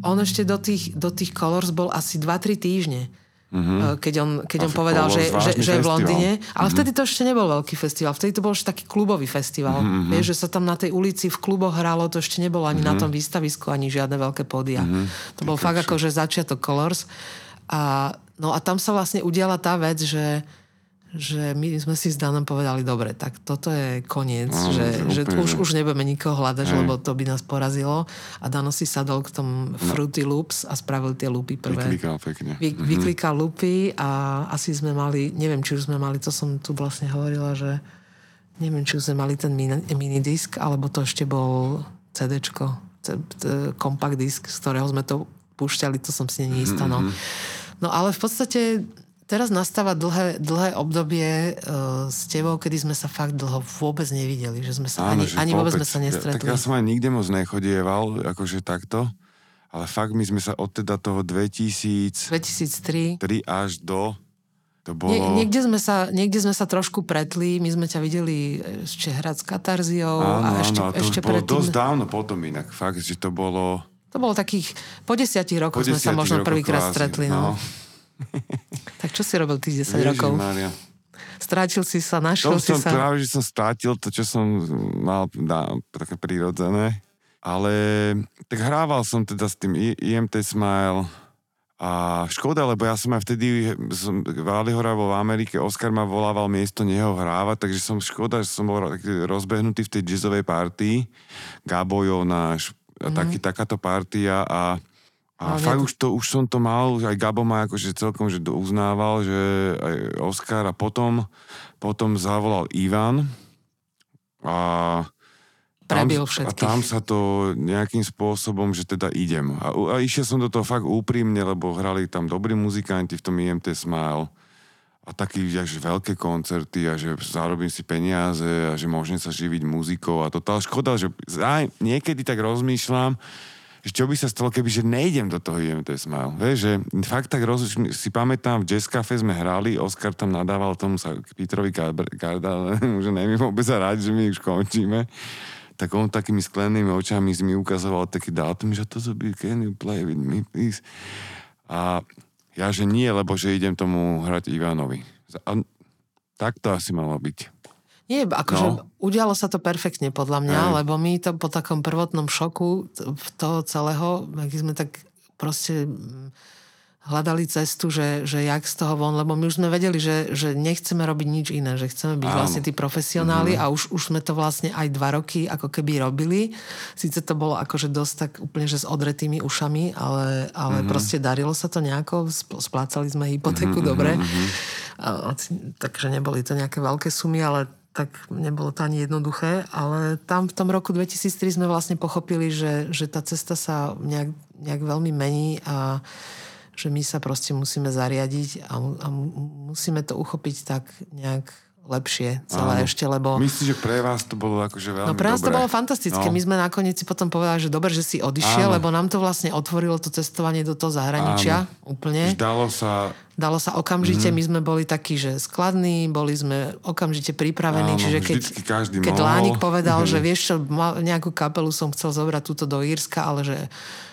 on ešte do tých, do tých Colors bol asi dva tri týždne. Mm-hmm. Keď on, keď on povedal, že, že, že je v Londýne. Ale mm-hmm. vtedy to ešte nebol veľký festival. Vtedy to bol ešte taký klubový festival. Mm-hmm. Vieš, že sa tam na tej ulici v kluboch hralo, to ešte nebolo ani mm-hmm. na tom výstavisku, ani žiadne veľké pódia. Mm-hmm. To bol fakt ako, že začiatok Colors. A no a tam sa vlastne udiala tá vec, že, že my sme si s Danom povedali, dobre, tak toto je koniec, no, že, že už, už nebudeme nikoho hľadať, hej. lebo to by nás porazilo. A Dano si sadol k tomu Fruity Loops a spravil tie loopy prvé. Vyklikal pekne. Vy, mm-hmm. Vyklikal loopy a asi sme mali, neviem, či už sme mali, to som tu vlastne hovorila, že neviem, či už sme mali ten minidisk, alebo to ešte bol CDčko, compact disk, z ktorého sme to púšťali, to som si nie istá, no. No ale v podstate teraz nastáva dlhé, dlhé obdobie uh, s tebou, kedy sme sa fakt dlho vôbec nevideli, že sme sa áno, ani, ani vôbec sme sa nestretli. Ja, tak ja som aj nikde moc nechodieval, akože takto, ale fakt my sme sa od teda toho dvetisíc tri až do to bolo... Nie, niekde, sme sa, niekde sme sa trošku pretli, my sme ťa videli ešte hrať s Katarziou áno, a ešte, áno, a to ešte bolo predtým... dosť dávno potom inak, fakt, že to bolo... To bolo takých, po desiatich rokoch po sme sa možno prvýkrát stretli. No. No. Tak čo si robil tých desať Ježi, rokov? Maria. Strátil si sa, našiel to si som, sa. Práve, že som strátil to, čo som mal dá, také prírodzené. Ale tak hrával som teda s tým í em té Smile a škoda, lebo ja som aj vtedy Váli hora bol v Amerike, Oscar ma volával miesto neho hrávať, takže som škoda, že som bol rozbehnutý v tej jazzovej partii. Gabojov náš Mm-hmm. Taký, takáto partia a, a no, fakt už, to, už som to mal, aj Gabo ma akože celkom že uznával, že aj Oscar a potom, potom zavolal Ivan a tam, prebil všetkých. A tam sa to nejakým spôsobom, že teda idem. A, a išiel som do toho fakt úprimne, lebo hrali tam dobrí muzikanti v tom í em té Smile a taký až veľké koncerty a že zarobím si peniaze a že môžem sa živiť muzikou a to tá škoda, že aj niekedy tak rozmýšľam, že čo by sa stalo, keby že nejdem do toho í em té Smile. Vieš, že fakt tak rozmýšľam, si pamätám, v Jazz Cafe sme hrali, Oscar tam nadával tomu sa Petrovi Garda, že neviem vôbec rád, že my už končíme. Tak on takými sklenými očami mi ukazoval taký dátum, že to zobí, can you play with me, please? A ja, že nie, lebo že idem tomu hrať Ivanovi. A tak to asi malo byť. Nie, akože no. udialo sa to perfektne podľa mňa, Aj. lebo my to po takom prvotnom šoku toho celého, aký sme tak proste hľadali cestu, že, že jak z toho von, lebo my už sme vedeli, že, že nechceme robiť nič iné, že chceme byť Áno. vlastne tí profesionáli mm-hmm. a už, už sme to vlastne aj dva roky ako keby robili. Sice to bolo akože dosť tak úplne, že s odretými ušami, ale, ale mm-hmm. proste darilo sa to nejako, splácali sme hypotéku mm-hmm. dobre, a, takže neboli to nejaké veľké sumy, ale tak nebolo to ani jednoduché, ale tam v tom roku dvetisíc tri sme vlastne pochopili, že, že tá cesta sa nejak, nejak veľmi mení a že my sa proste musíme zariadiť a, a musíme to uchopiť tak nejak lepšie celé Áno. ešte, lebo... Myslím, že pre vás to bolo akože veľmi dobre. No pre nás dobré. To bolo fantastické. No. My sme nakoniec si potom povedali, že dobre, že si odišiel, Áno. lebo nám to vlastne otvorilo to cestovanie do toho zahraničia Áno. úplne. Vždalo sa... Dalo sa okamžite, mm-hmm. my sme boli takí, že skladní, boli sme okamžite pripravení, áno, čiže keď, keď Lánik povedal, mm-hmm. že vieš čo, nejakú kapelu som chcel zobrať túto do Írska, ale že,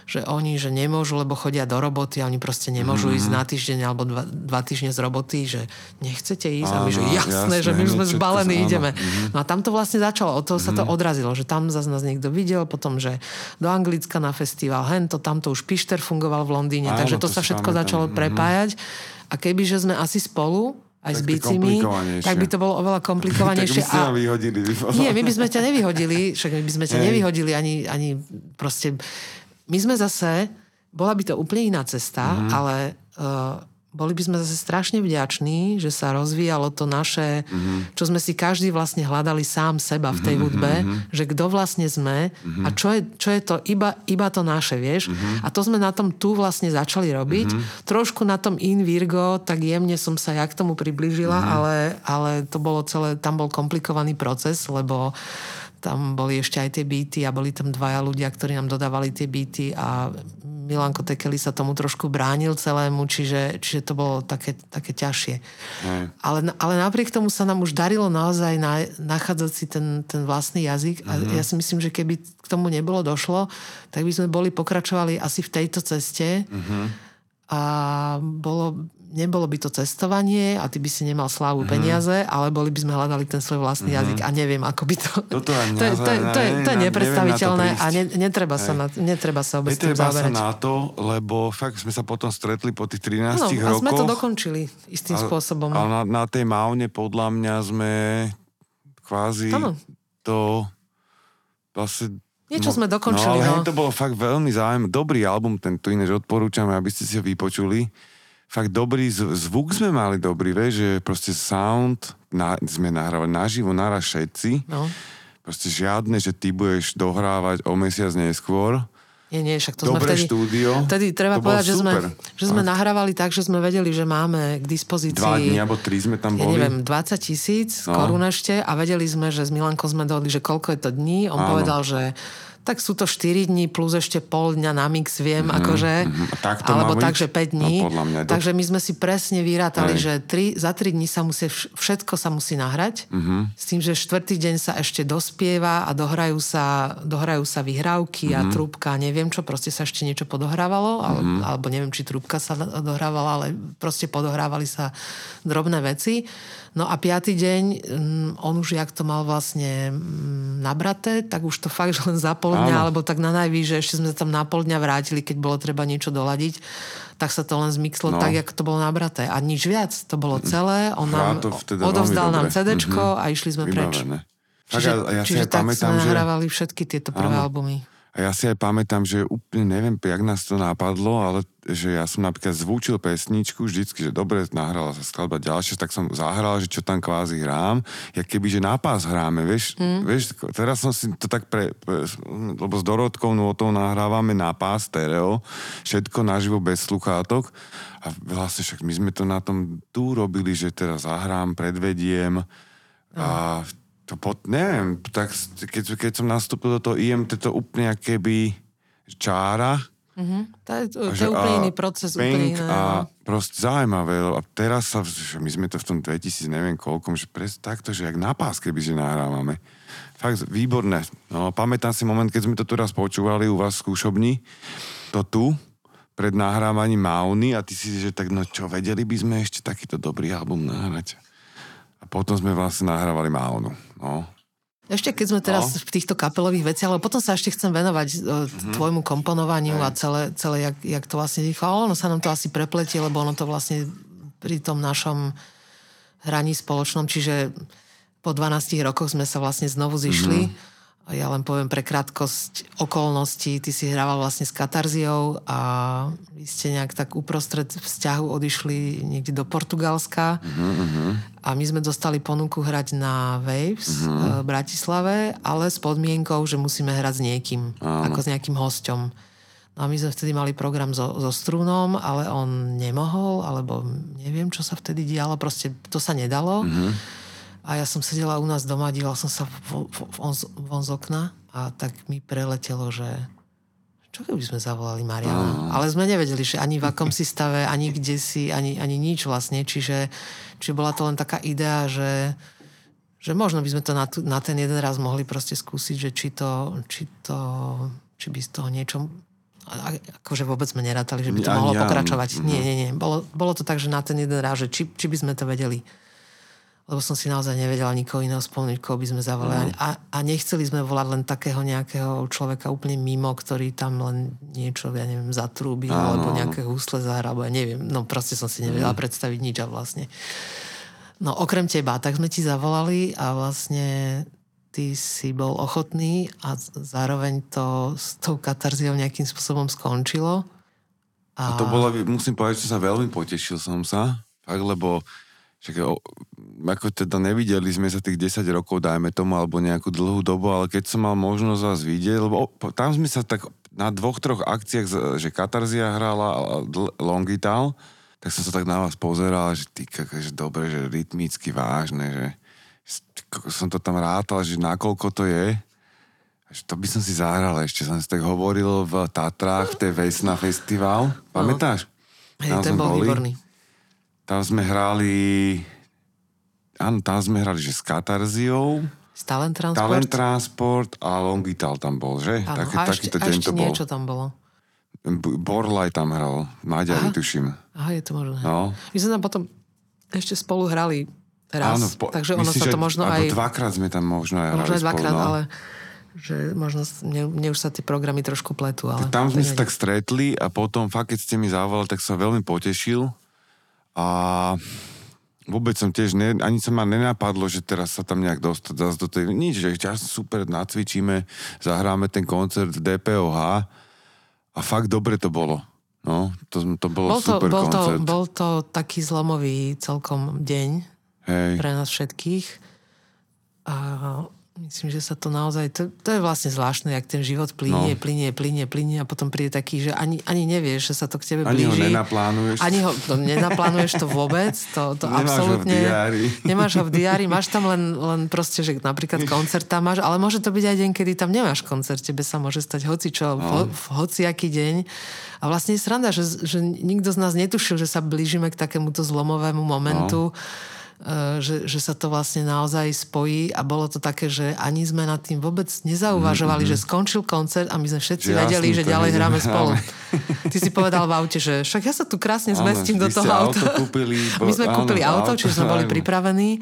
že oni, že nemôžu, lebo chodia do roboty a oni proste nemôžu mm-hmm. ísť na týždeň alebo dva, dva týždne z roboty, že nechcete ísť, áno, a my, že jasné, jasné, že my sme zbalení, áno, ideme. Mm-hmm. No a tam to vlastne začalo, od toho mm-hmm. sa to odrazilo, že tam zase nás niekto videl, potom, že do Anglicka na festival, hento, tamto už Pišter fungoval v Londýne, áno, takže to, to sa všetko tam začalo tam prepájať. A kebyže sme asi spolu, aj tak s bicimi, tak by to bolo oveľa komplikovanejšie. Tak by ste a... vyhodili. Nie, my by sme ťa nevyhodili, však my by sme ťa Ej. nevyhodili ani, ani proste... My sme zase, bola by to úplne iná cesta, mm. ale uh, boli by sme zase strašne vďační, že sa rozvíjalo to naše, mm. čo sme si každý vlastne hľadali sám seba v tej mm. hudbe, mm. že kto vlastne sme mm. a čo je, čo je to iba, iba to naše, vieš. Mm. A to sme na tom tu vlastne začali robiť. Mm. Trošku na tom in virgo, tak jemne som sa ja k tomu priblížila, mm. ale, ale to bolo celé, tam bol komplikovaný proces, lebo tam boli ešte aj tie beaty a boli tam dvaja ľudia, ktorí nám dodávali tie beaty a Milanko Tekeli sa tomu trošku bránil celému, čiže, čiže to bolo také, také ťažšie. Ale, ale napriek tomu sa nám už darilo naozaj na, nachádzať si ten, ten vlastný jazyk a mhm. ja si myslím, že keby k tomu nebolo došlo, tak by sme boli pokračovali asi v tejto ceste mhm. a bolo... nebolo by to cestovanie a ty by si nemal slávu, mm. peniaze, ale boli by sme hľadali ten svoj vlastný mm. jazyk a neviem, ako by to... Toto je, to, je, to, je, to, je, to je nepredstaviteľné to a ne, netreba, sa na, netreba sa obec tým zaoberať. Netreba sa na to, lebo fakt sme sa potom stretli po tých trinástich no, rokoch. A sme to dokončili istým a, spôsobom. Ale na, na tej Maune podľa mňa sme kvázi ano. to vlastne... Niečo sme dokončili. No ale no. to bolo fakt veľmi zaujímavé. Dobrý album, tento inéž odporúčame, aby ste si ho vypočuli. Fakt dobrý zvuk sme mali dobrý, vieš, že proste sound na, sme nahrávali naživo, naraz všetci. No. Proste žiadne, že ty budeš dohrávať o mesiac neskôr. Nie, nie, však to dobre sme vtedy... štúdio. Vtedy treba povedať, že sme, že sme nahrávali tak, že sme vedeli, že máme k dispozícii... Dva dní, alebo tri sme tam boli. Ja neviem, dvadsať tisíc no. korún ešte a vedeli sme, že s Milankom sme dohodli, že koľko je to dní. On áno. povedal, že... tak sú to štyri dní plus ešte pol dňa na mix, viem, mm-hmm. akože, tak alebo tak, že päť dní. No, podľa mňa, takže my sme si presne vyrátali, Aj. že tri, za tri dní sa musí, všetko sa musí nahrať, mm-hmm. s tým, že štvrtý deň sa ešte dospieva a dohrajú sa, dohrajú sa vyhrávky mm-hmm. a trúbka, neviem čo, proste sa ešte niečo podohrávalo, ale, mm-hmm. alebo neviem, či trúbka sa dohrávala, ale proste podohrávali sa drobné veci. No a piaty deň, on už jak to mal vlastne nabraté, tak už to fakt, že len za pol dňa, áno. alebo tak na najvýš, že ešte sme sa tam na pol dňa vrátili, keď bolo treba niečo doladiť, tak sa to len zmixlo no. tak, jak to bolo nabraté. A nič viac, to bolo celé, on nám odovzdal nám CDčko mm-hmm. a išli sme preč. Vybavené. Čiže, a ja čiže ja tak pamätám, sme nahrávali že... všetky tieto prvé áno. albumy. A ja si aj pamätám, že úplne neviem, jak nás to napadlo, ale že ja som napríklad zvúčil pesničku vždycky, že dobre, nahrala sa skladba ďalšia, tak som zahral, že čo tam kvázi hrám, jak keby, že na pás hráme, vieš, mm. vieš, teraz som si to tak pre, pre lebo s Dorotkou Nôtou nahrávame na pás, stereo, všetko naživo bez sluchátok a vlastne však my sme to na tom tu robili, že teraz zahrám, predvediem a mm. to pod, neviem, tak keď, keď som nastúpil do toho í em té, to úplne akéby čára. Mm-hmm. To je, to je úplne iný proces. Úplne iné. A proste zaujímavé. A teraz sa, my sme to v tom dvetisíc, neviem koľkom, že presne takto, že jak na pás, kebyže nahrávame. Fakt výborné. No, pamätám si moment, keď sme to tu raz počúvali u vás v skúšobni, to tu, pred nahrávaním Mauny a ty si, že tak no čo, vedeli by sme ešte takýto dobrý album nahrať. A potom sme vlastne nahrávali Maunu. No. Ešte keď sme teraz no. v týchto kapelových veciach, ale potom sa ešte chcem venovať mm-hmm. tvojmu komponovaniu Aj. a celé, celé jak, jak to vlastne rýchlo. Ono sa nám to asi prepletie, lebo ono to vlastne pri tom našom hraní spoločnom, čiže po dvanástich rokoch sme sa vlastne znovu zišli. Mm-hmm. Ja len poviem pre krátkosť okolností, ty si hrával vlastne s Katarziou a vy ste nejak tak uprostred vzťahu odišli niekde do Portugalska uh-huh. a my sme dostali ponuku hrať na Waves uh-huh. v Bratislave, ale s podmienkou, že musíme hrať s niekým, uh-huh. ako s nejakým hosťom. No a my sme vtedy mali program so, so Strunom, ale on nemohol, alebo neviem, čo sa vtedy dialo, proste to sa nedalo. Uh-huh. A ja som sedela u nás doma, dívala som sa von, von, von z okna a tak mi preletelo, že čo keby sme zavolali Mariana? Ale sme nevedeli, že ani v akom si stave, ani kde si, ani, ani nič vlastne. Čiže či bola to len taká idea, že, že možno by sme to na, tu, na ten jeden raz mohli proste skúsiť, že či to, či to, či by z toho niečo... Akože vôbec sme nerátali, že by to ja, mohlo ja. pokračovať. Mm-hmm. Nie, nie, nie. Bolo, bolo to tak, že na ten jeden raz, že či, či by sme to vedeli. Lebo som si naozaj nevedela nikoho iného spomniť, koho by sme zavolali. Mm. A, a nechceli sme volať len takého nejakého človeka úplne mimo, ktorý tam len niečo, ja neviem, zatrúbil, áno, alebo nejaké husle zahrá, alebo ja neviem. No proste som si nevedela mm. predstaviť nič a vlastne. No okrem teba, tak sme ti zavolali a vlastne ty si bol ochotný a zároveň to s tou katarziou nejakým spôsobom skončilo. A, a to bolo, musím povedať, že sa veľmi potešil som sa, tak, lebo však, ako teda nevideli sme sa tých desať rokov, dajme tomu, alebo nejakú dlhú dobu, ale keď som mal možnosť vás vidieť, lebo tam sme sa tak na dvoch, troch akciách, že Katarzia hrála Longital, tak som sa tak na vás pozeral, že ty, že dobre, že rytmicky vážne, že som to tam rátal, že nakoľko to je, že to by som si zahral ešte, som si tak hovoril v Tatrách, v tej Vesna festival, pamätáš? Hej, ten bol výborný. Tam sme hrali... Áno, tam sme hrali, že s Katarziou. S Talent Transport. Talent Transport a Longital tam bol, že? Áno, Také, a ešte, a ešte niečo bol. Tam bolo. Borlaj tam hral. Maďari, aha, tuším. Aha, je to možné. No. My sme tam potom ešte spolu hrali raz. Áno, po, takže ono myslíš, sa to možno aj... Áno, dvakrát sme tam možno aj možno hrali aj dvakrát, spolu. No. Ale že možno mne, mne už sa tie programy trošku pletú. Ale tam sme sa tak stretli a potom fakt, keď ste mi zavolali, tak som veľmi potešil. A vôbec som tiež, ne, ani sa ma nenapadlo, že teraz sa tam nejak dostať zase do tej, nič, že čas super, nacvičíme, zahráme ten koncert v dé pé ó há a fakt dobre to bolo. No, to, to bolo bol to, super bol koncert. To, bol to taký zlomový celkom deň, hej, pre nás všetkých a myslím, že sa to naozaj, to, to je vlastne zvláštne, jak ten život plynie, no. plynie, plynie, plynie a potom príde taký, že ani, ani nevieš, že sa to k tebe blíži. Ani ho nenaplánuješ. Ani ho to nenaplánuješ to vôbec, to, to nemáš absolútne... Nemáš ho v diári. Nemáš ho v diári, máš tam len, len proste, že napríklad koncert tam máš, ale môže to byť aj deň, kedy tam nemáš koncert, tebe sa môže stať hocičo, no. ho, v hociaký deň a vlastne je sranda, že, že nikto z nás netušil, že sa blížime k takémuto zlomovému momentu, no. Že, že sa to vlastne naozaj spojí a bolo to také, že ani sme nad tým vôbec nezauvažovali, mm-hmm. že skončil koncert a my sme všetci že vedeli, jasný, že ďalej hráme spolu. Ty si povedal v aute, že však ja sa tu krásne zmestím do toho auta. Kúpili, bo, my sme áno, kúpili auto, auto čiže sme boli pripravení,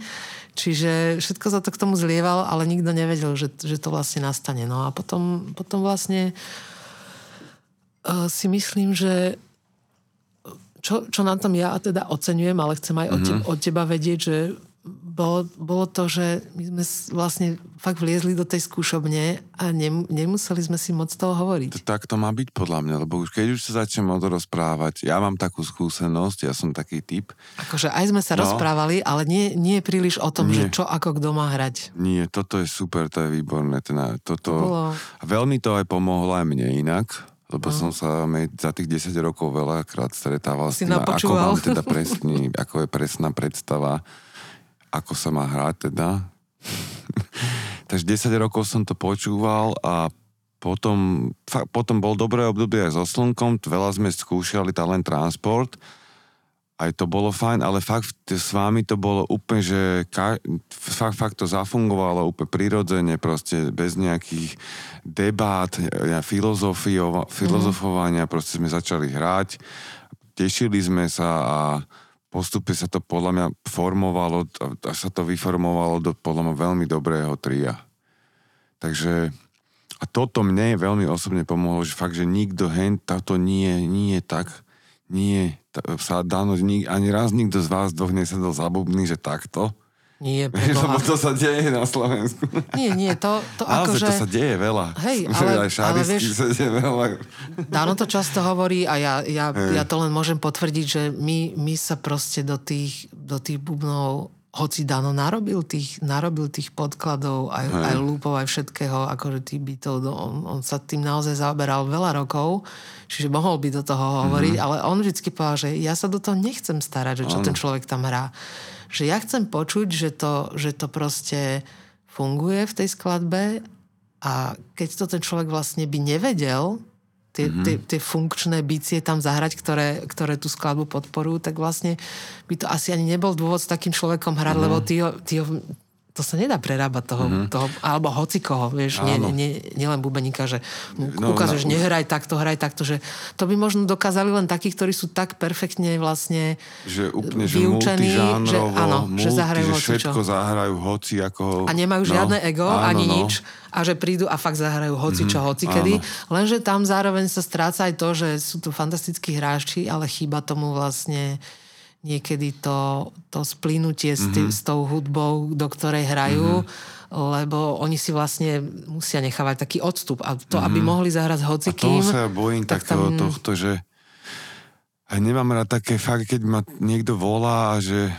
čiže všetko sa to k tomu zlieval, ale nikto nevedel, že, že to vlastne nastane. No a potom, potom vlastne uh, si myslím, že Čo, čo na tom ja teda oceňujem, ale chcem aj od teba, od teba vedieť, že bolo, bolo to, že my sme vlastne fakt vliezli do tej skúšobne a ne, nemuseli sme si moc toho hovoriť. To, tak to má byť podľa mňa, lebo už keď už sa začnem o to rozprávať, ja mám takú skúsenosť, ja som taký typ. Akože aj sme sa no. rozprávali, ale nie, nie príliš o tom, nie. Že čo ako kto má hrať. Nie, toto je super, to je výborné. Teda, toto... to bolo... Veľmi to aj pomohlo aj mne inak. Lebo no. som sa za tých desať rokov veľakrát stretával si s tým, ako mám teda presný, ako je presná predstava, ako sa má hrať teda. Takže desať rokov som to počúval a potom, fakt, potom bol dobré obdobie aj so Slnkom, veľa sme skúšali Talent Transport, aj to bolo fajn, ale fakt s vámi to bolo úplne, že ka- fakt, fakt to zafungovalo úplne prirodzene, proste bez nejakých debát, filozofio- filozofovania, mm. proste sme začali hrať, tešili sme sa a postupne sa to podľa mňa formovalo, až sa to vyformovalo do podľa mňa veľmi dobrého tria. Takže... A toto mne veľmi osobne pomohlo, že fakt, že nikto hen, táto nie, nie tak, nie... sa Dano, ani raz nikto z vás dvoch nesadol za bubny, že takto. Nie, preboha. Lebo to sa deje na Slovensku. Nie, nie, to, to akože... to sa deje veľa. Hej, ale, ale vieš... sa deje veľa. Dano to často hovorí a ja, ja, ja to len môžem potvrdiť, že my, my sa proste do tých, do tých bubnov, hoci Dano narobil tých, narobil tých podkladov, aj, aj lúpov, aj všetkého, akože tých bytov, on, on sa tým naozaj zaoberal veľa rokov, čiže mohol by do toho hovoriť, mm-hmm. ale on vždycky povedal, že ja sa do toho nechcem starať, že čo ano. ten človek tam hrá. Že ja chcem počuť, že to, že to proste funguje v tej skladbe a keď to ten človek vlastne by nevedel, tie, mm-hmm. tie, tie funkčné bicie tam zahrať, ktoré, ktoré tú skladbu podporujú, tak vlastne by to asi ani nebol dôvod s takým človekom hrať, mm-hmm. lebo ty ho, ty ho, to sa nedá prerábať toho, mm-hmm. toho alebo hocikoho, vieš, nielen nie, nie, nie bubeníka, že no, ukážeš, no, nehraj takto, hraj takto, že to by možno dokázali len takí, ktorí sú tak perfektne vlastne že úplne, že multižánrovo, že, áno, multi, že, zahrajú že všetko zahrajú hoci ako... A nemajú no, žiadne ego, áno, ani no. nič. A že prídu a fakt zahrajú hocičo, mm-hmm, hocikedy. Áno. Lenže tam zároveň sa stráca aj to, že sú tu fantastickí hráči, ale chýba tomu vlastne niekedy to, to splínutie mm-hmm. s, tý, s tou hudbou, do ktorej hrajú, mm-hmm. lebo oni si vlastne musia nechávať taký odstup. A to, mm-hmm. aby mohli zahrať hocikým... A toho sa ja bojím tak takého tam... tohto, že aj nemám rád také fakt, keď ma niekto volá a že...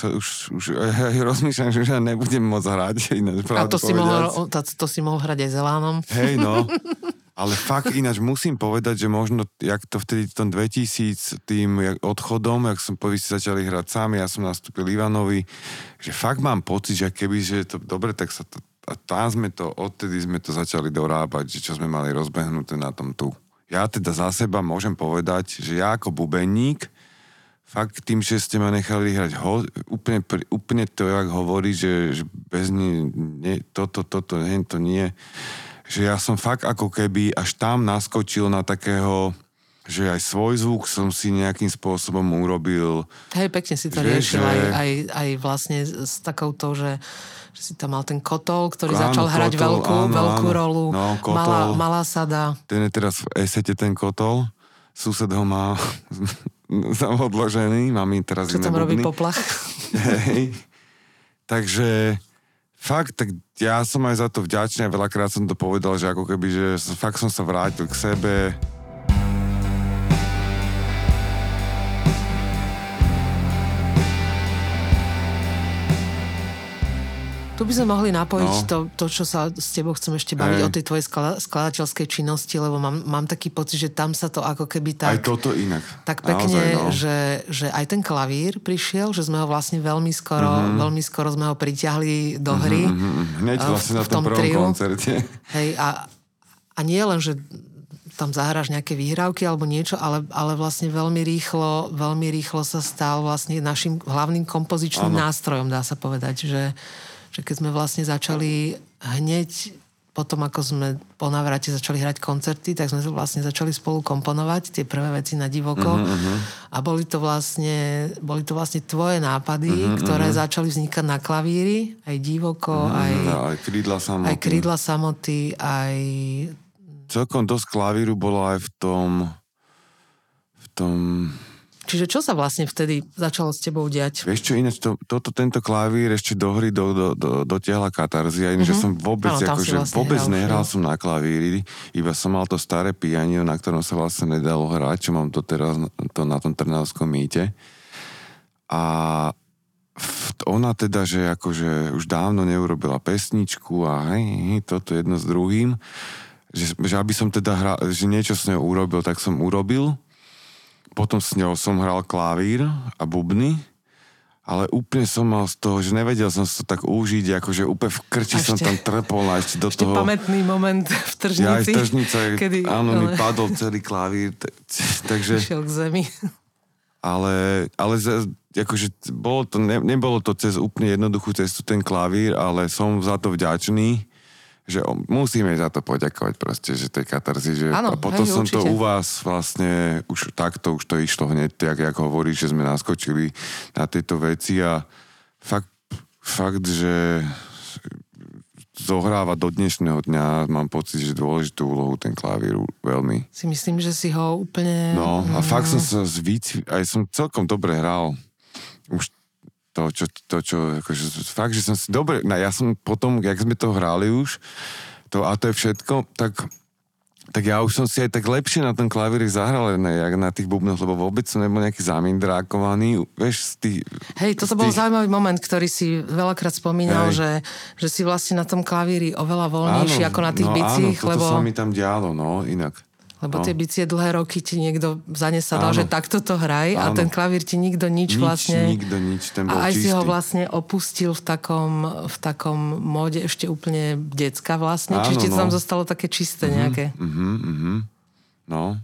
Už, už ja rozmýšľam, že už ja nebudem môcť hrať. Ináč, a to si, mohol, to si mohol hrať aj s Elánom. Hej, no. Ale fakt ináč musím povedať, že možno, jak to vtedy v tom dvetisíc tým jak odchodom, jak som poviem, začali hrať sami, ja som nastúpil Ivanovi, že fakt mám pocit, že keby, že to dobre, tak sa to... A tam sme to, odtedy sme to začali dorábať, že čo sme mali rozbehnuté na tom tu. Ja teda za seba môžem povedať, že ja ako bubeník fakt tým, že ste ma nechali hrať ho, úplne, úplne to, jak hovorí, že, že bez nej, nie, toto, toto, nie, to nie. Že ja som fakt ako keby až tam naskočil na takého, že aj svoj zvuk som si nejakým spôsobom urobil. Hej, pekne si to že, riešil že... Aj, aj, aj vlastne s takouto, že, že si tam mal ten Kotol, ktorý áno, začal hrať Kotol, veľkú, áno, veľkú áno. rolu. No, Kotol, malá, malá sada. Ten je teraz v esete, ten Kotol. Sused ho má... som odložený, mám im teraz čo iné bubny. Čo tam robí poplach? Hej. Takže fakt, tak ja som aj za to vďačný a veľakrát som to povedal, že ako keby, že fakt som sa vrátil k sebe. Tu by sme mohli napojiť no. to, to, čo sa s tebou chcem ešte baviť hey. o tej tvojej skladateľskej činnosti, lebo mám, mám taký pocit, že tam sa to ako keby tak... Aj toto inak. Tak pekne, naozaj, no. že, že aj ten klavír prišiel, že sme ho vlastne veľmi skoro, mm-hmm. veľmi skoro sme ho pritiahli do hry. Mm-hmm. Hneď vlastne v, na tom, tom prvom triu. koncerte. Hej, a, a nie len, že tam zahráš nejaké výhrávky alebo niečo, ale, ale vlastne veľmi rýchlo, veľmi rýchlo sa stal vlastne našim hlavným kompozičným ano. nástrojom, dá sa povedať, že že keď sme vlastne začali hneď potom, ako sme po návrate začali hrať koncerty, tak sme vlastne začali spolu komponovať tie prvé veci na divoko. Uh-huh. A boli to vlastne, boli to vlastne tvoje nápady, uh-huh, ktoré uh-huh. začali vznikať na klavíri, aj divoko, uh-huh, aj, aj krídla samoty. Aj krídla samoty, aj... Celkom dosť klavíru bolo aj v tom... v tom... Čiže čo sa vlastne vtedy začalo s tebou diať? Vieš čo, ináč to, toto, tento klavír ešte do hry do, do, do, dotiahla katarzia, ináč, mm-hmm. že som vôbec, ano, ako, že vlastne vôbec hral, nehral som na klavíri, iba som mal to staré pianino, na ktorom sa vlastne nedalo hrať, čo mám doteraz to na tom trnavskom mýte. A ona teda, že akože už dávno neurobila pesničku a hej, hej, toto jedno s druhým, že, že aby som teda hral, že niečo s ňou urobil, tak som urobil. Potom s ňou som hral klavír a bubny, ale úplne som mal z toho, že nevedel som si to tak užiť, akože úplne v krči ešte, som tam trpol a ešte do ešte toho... Ešte pamätný moment v tržnici. Ja aj v tržnici, kedy... áno, ale... mi padol celý klavír, t- t- takže... Išiel k zemi. Ale, ale za, akože bolo to, ne, nebolo to cez úplne jednoduchú cestu ten klavír, ale som za to vďačný, že musíme za to poďakovať proste, že tej katarzy, že... Áno, a potom hej, som určite. To u vás vlastne už takto, už to išlo hneď, jak, jak hovoríš, že sme naskočili na tieto veci a fakt, fakt, že zohráva do dnešného dňa, mám pocit, že dôležitú úlohu ten klavír veľmi. Si myslím, že si ho úplne... No, a fakt som sa zvýcvil, aj som celkom dobre hral. Už To, čo, to, čo, akože, fakt, že som si, dobre, no ja som potom, jak sme to hrali už, to a to je všetko, tak, tak ja už som si aj tak lepšie na tom klavíri zahral, ne, jak na tých bubnoch, lebo vôbec som nebol nejaký zamindrákovaný, vieš, z tých... Hej, toto tých... bol zaujímavý moment, ktorý si veľakrát spomínal, že, že si vlastne na tom klavíri oveľa voľnejší áno, ako na tých no, bicích, áno, lebo... Áno, toto sa mi tam dialo, no, inak. Lebo no. tie bicie dlhé roky ti niekto zanesadal, áno. že takto to hraj áno. a ten klavír ti nikto nič, nič vlastne... Nikto nič, ten bol a aj čistý. Si ho vlastne opustil v takom, v takom móde ešte úplne decka vlastne, áno, čiže ti no. tam zostalo také čisté mm-hmm, nejaké. Mhm, mhm. No.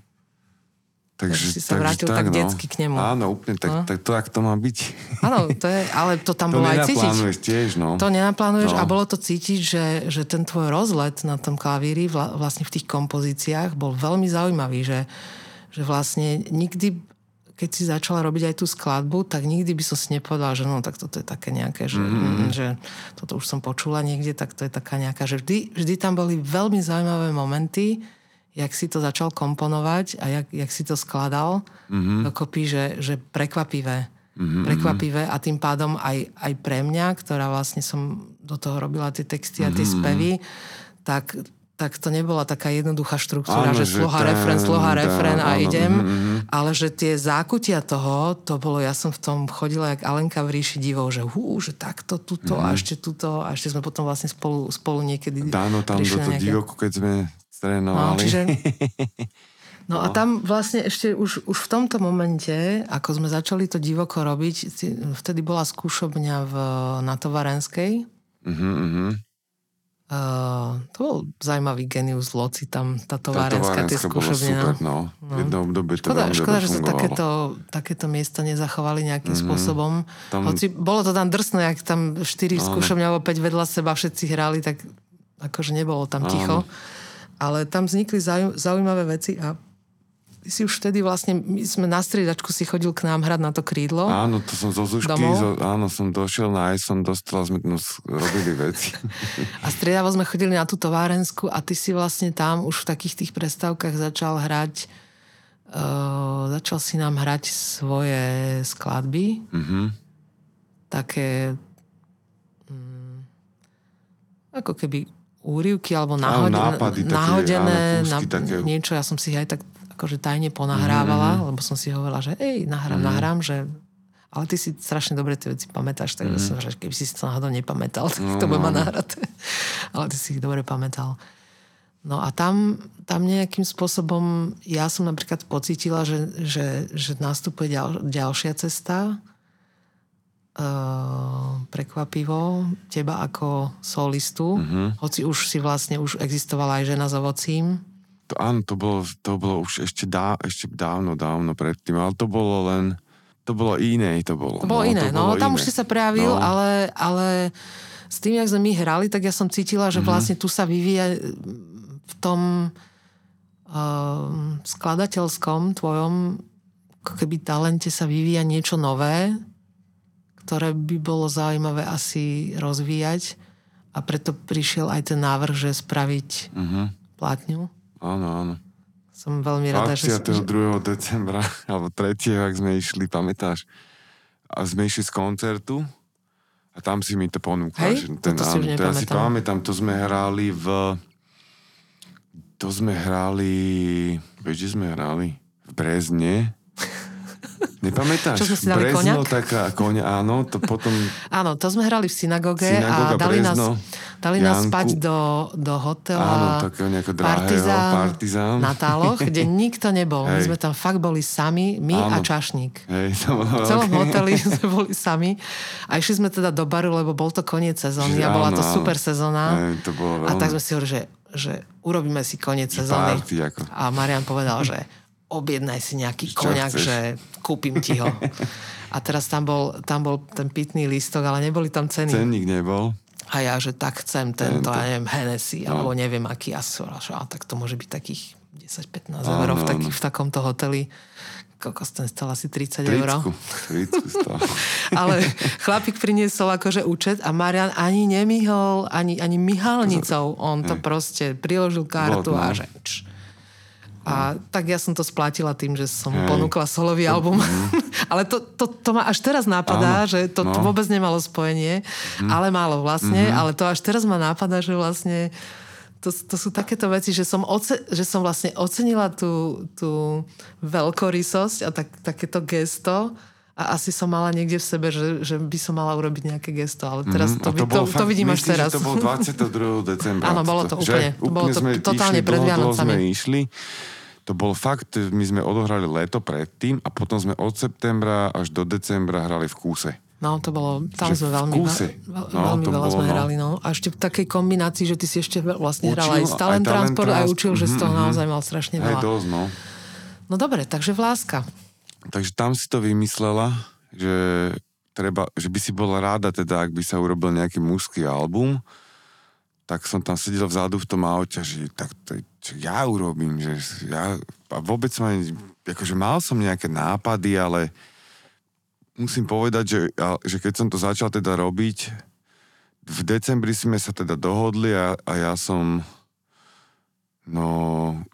Takže, takže si sa vrátil tak, tak no. Detsky k nemu. Áno, úplne, tak, no. tak, to, tak to má byť. Áno, to je, ale to tam to bolo aj cítiť. To nenaplánuješ tiež, no. To nenaplánuješ no. a bolo to cítiť, že, že ten tvoj rozlet na tom klavíri vla, vlastne v tých kompozíciách bol veľmi zaujímavý, že, že vlastne nikdy, keď si začala robiť aj tú skladbu, tak nikdy by som si nepovedala, že no, tak toto je také nejaké, že, mm-hmm. že toto už som počula niekde, tak to je taká nejaká, že vždy, vždy tam boli veľmi zaujímavé momenty, jak si to začal komponovať a jak, jak si to skladal mm-hmm. dokopy, že, že prekvapivé. Mm-hmm. Prekvapivé a tým pádom aj, aj pre mňa, ktorá vlastne som do toho robila tie texty a tie mm-hmm. spevy, tak, tak to nebola taká jednoduchá štruktúra, áno, že sloha, ten, refren, sloha, ten, refren a áno, idem, mm-hmm. ale že tie zákutia toho, to bolo, ja som v tom chodila jak Alenka v ríši divov, že hú, že takto, tuto mm-hmm. a ešte tuto a ešte sme potom vlastne spolu, spolu niekedy Dáno, tam do toho nejaké... divoku, keď sme... No, čiže... no a tam vlastne ešte už, už v tomto momente, ako sme začali to divoko robiť, vtedy bola skúšobňa v, na Tovarenskej. Uh-huh. Uh, to bol zaujímavý genius loci, tam tá Tovarenská, tie skúšobňa. Super, no. No. Jedno obdobie to škoda, škoda že sa takéto, takéto miesto nezachovali nejakým uh-huh. spôsobom. Tam... Hoci bolo to tam drsné, ak tam štyri no, skúšobňa alebo päť vedľa seba všetci hrali, tak akože nebolo tam ticho. No. Ale tam vznikli zaujímavé veci a si už vtedy vlastne, my sme na striedačku si chodil k nám hrať na to krídlo. Áno, to som zo Zúšky, zo, áno, som došiel na aj som dostal, sme no, robili veci. A striedavo sme chodili na tú Továrenskú a ty si vlastne tam už v takých tých prestávkach začal hrať, uh, začal si nám hrať svoje skladby. Mm-hmm. Také um, ako keby úryvky, alebo náhodené, áno, nápady, také, náhodené áno, kúsky, na, niečo. Ja som si aj tak akože tajne ponahrávala, mm-hmm. lebo som si hovorila, že ej, nahrám, mm-hmm. nahrám, že... Ale ty si strašne dobre tie veci pamätáš, takže mm-hmm. som že keby si si to náhodou nepamätal, tak no, to bude ma nahraté. Ale ty si ich dobre pamätal. No a tam, tam nejakým spôsobom ja som napríklad pocítila, že, že, že nastupuje ďal, ďalšia cesta, Uh, prekvapivo teba ako solistu, uh-huh. hoci už si vlastne už existovala aj Žena s ovocím. To, áno, to bolo, to bolo už ešte, dá, ešte dávno, dávno predtým, ale to bolo len, to bolo iné, to bolo. To bolo no, iné, to bolo no, tam iné. Už si sa prejavil, no. ale, ale s tým, jak sme my hrali, tak ja som cítila, že uh-huh. vlastne tu sa vyvíja v tom uh, skladateľskom tvojom keby talente sa vyvíja niečo nové, ktoré by bolo zaujímavé asi rozvíjať a preto prišiel aj ten návrh, že spraviť uh-huh. plátňu. Áno, áno. Som veľmi rada, že... dvadsiateho druhého decembra, alebo tretieho, ak sme išli, pamätáš? A sme išli z koncertu a tam si mi to ponúkláš. Hej, ten, to si áno, už nepamätám. Ja si pamätám, to sme hrali v... To sme hrali... Vieš, že sme hrali? V Brezne. Nepamätáš? Čo sme si dali Brezno, koniak? Taká, konia, áno, to potom... Áno, to sme hrali v synagóge a dali Brezno, nás, dali nás spať do, do hotela áno, takého nejakého drahého Partizán na Táloch, kde nikto nebol. Hej. My sme tam fakt boli sami, my áno. a čašník. Hej, to bolo v celom okay. hoteli sme boli sami. A išli sme teda do baru, lebo bol to koniec sezóny a bola áno, to super sezóna. Hej, to bolo veľmi... A tak sme si hovorili, že, že urobíme si koniec sezóny. Ako... A Marian povedal, že... objednaj si nejaký koniak, že kúpim ti ho. A teraz tam bol, tam bol ten pitný lístok, ale neboli tam ceny. Cenník nebol. A ja, že tak chcem tento, tento. ja neviem, Hennessy, no. alebo neviem, aký asor. A tak to môže byť takých desať pätnásť eur v, taký, v takomto hoteli. Kokos, ten stal asi tridsať eur. Ale chlapík priniesol akože účet a Marian ani nemihol, ani, ani myhalnicou. On to proste priložil kartu Bol, no. a že... A tak ja som to splatila tým, že som Hej. ponúkla solový album. Mm. Ale to, to, to ma až teraz napadá, áno, že to, no. to vôbec nemalo spojenie, mm. ale málo vlastne, mm-hmm. ale to až teraz ma napadá, že vlastne to, to sú takéto veci, že som, oce, že som vlastne ocenila tú, tú veľkorysosť a tak, takéto gesto a asi som mala niekde v sebe, že, že by som mala urobiť nejaké gesto, ale teraz mm-hmm. to, to, to, fakt, to vidím myslím, až teraz. Myslím, že to bolo dvadsiateho druhého decembra. Áno, bolo to úplne. Že? Bolo to totálne pred Vianocami. Sme išli. To bol fakt, my sme odohrali leto predtým a potom sme od septembra až do decembra hrali v kúse. No, to bolo, tam že sme veľmi, veľmi, no, veľmi veľa sme hrali, no. A ešte v takej kombinácii, že ty si ešte vlastne hral aj s Talent Transport, aj učil, mm-hmm, že z toho naozaj mal strašne veľa. Aj dosť, no. No dobre, takže Vláska. Takže tam si to vymyslela, že treba, že by si bola ráda teda, ak by sa urobil nejaký mužský album, tak som tam sedel vzadu v tom aute, že tak to, čo ja urobím, že ja, a vôbec ma, akože mal som nejaké nápady, ale musím povedať, že, že keď som to začal teda robiť, v decembri sme sa teda dohodli a, a ja som, no,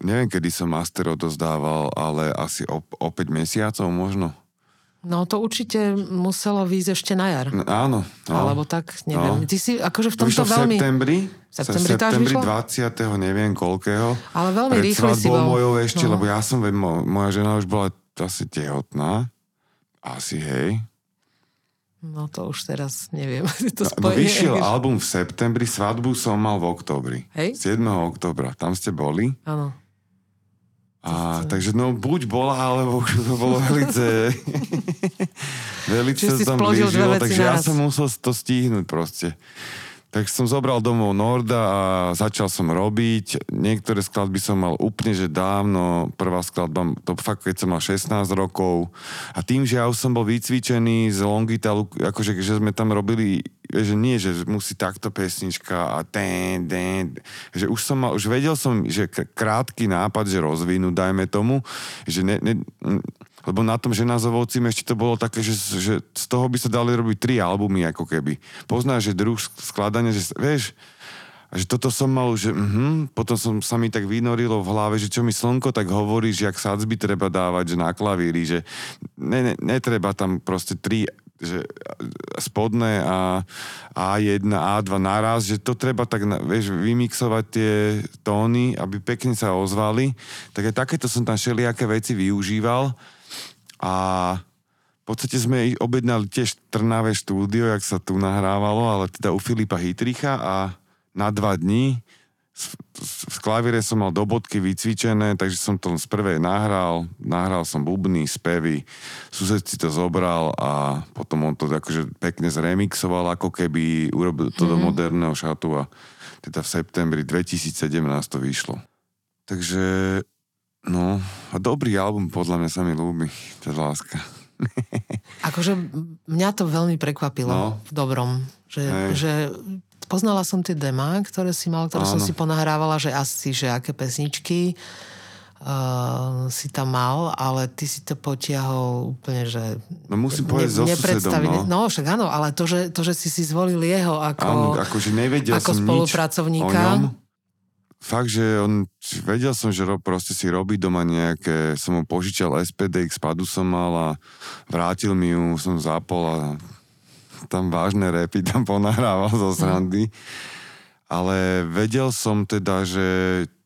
neviem, kedy som master odozdával, ale asi o, o päť mesiacov možno. No, to určite muselo výjsť ešte na jar. No, áno. No, alebo tak, neviem. No. Ty si akože v tomto veľmi... v septembri. V septembri, septembri dvadsiateho neviem koľkého. Ale veľmi rýchlo si bol. Predslad bol mojou ešte, no, lebo ja som, moja žena už bola asi tehotná. Asi, hej. No to už teraz neviem. To no, vyšiel album v septembri, svadbu som mal v októbri. Hej? siedmeho októbra. Tam ste boli. Áno. A, takže no, buď bola, alebo to bolo velice velice sa tam blížilo, takže ja som musel to stihnúť proste. Tak som zobral domov Norda a začal som robiť. Niektoré skladby som mal úplne, že dávno. Prvá skladba, to fakt, keď som mal šestnásť rokov. A tým, že ja už som bol vycvičený z Longitalu, akože že sme tam robili, že nie, že musí takto pesnička a ten, ten. Že už som mal, už vedel som, že krátky nápad, že rozvinú, dajme tomu, že ne... ne lebo na tom Ženazovovcím ešte to bolo také, že, že z toho by sa dali robiť tri albumy, ako keby. Poznáš, že druh skladania, že vieš, že toto som mal, že uh-huh, potom som sa mi tak vynorilo v hlave, že čo mi slnko tak hovorí, že jak sadzby treba dávať, že na klavíri, že ne, ne, netreba tam proste tri, že spodné a á jedna, á dva naraz, že to treba tak, vieš, vymixovať tie tóny, aby pekne sa ozvali. Tak aj takéto som tam všelijaké veci využíval. A v podstate sme objednali tiež Trnavé štúdio, jak sa tu nahrávalo, ale teda u Filipa Hytricha a na dva dní v klavíre som mal do bodky vycvičené, takže som to z prvej nahral, nahral som bubny, spevy, sused si to zobral a potom on to akože pekne zremixoval, ako keby urobil to mm-hmm. do moderného šatu a teda v septembri dvetisícsedemnásť to vyšlo. Takže... no, a dobrý album podľa mňa sa mi ľúbi, tá Láska. Akože mňa to veľmi prekvapilo, no, v dobrom, že, že poznala som tie demá, ktoré si mal, ktoré, áno, som si ponahrávala, že asi, že aké pesničky uh, si tam mal, ale ty si to potiahol úplne, že... No musím povedať ne, so susedom, no. No však áno, ale to, že, to, že si si zvolil jeho ako, áno, akože nevedel ako som spolupracovníka... Fakt, že on, vedel som, že ro, proste si robí doma nejaké, som mu požičal es pé dé iks, padu som mal a vrátil mi ju, som zapol a tam vážne repy tam ponahrával zo srandy. Mm. Ale vedel som teda, že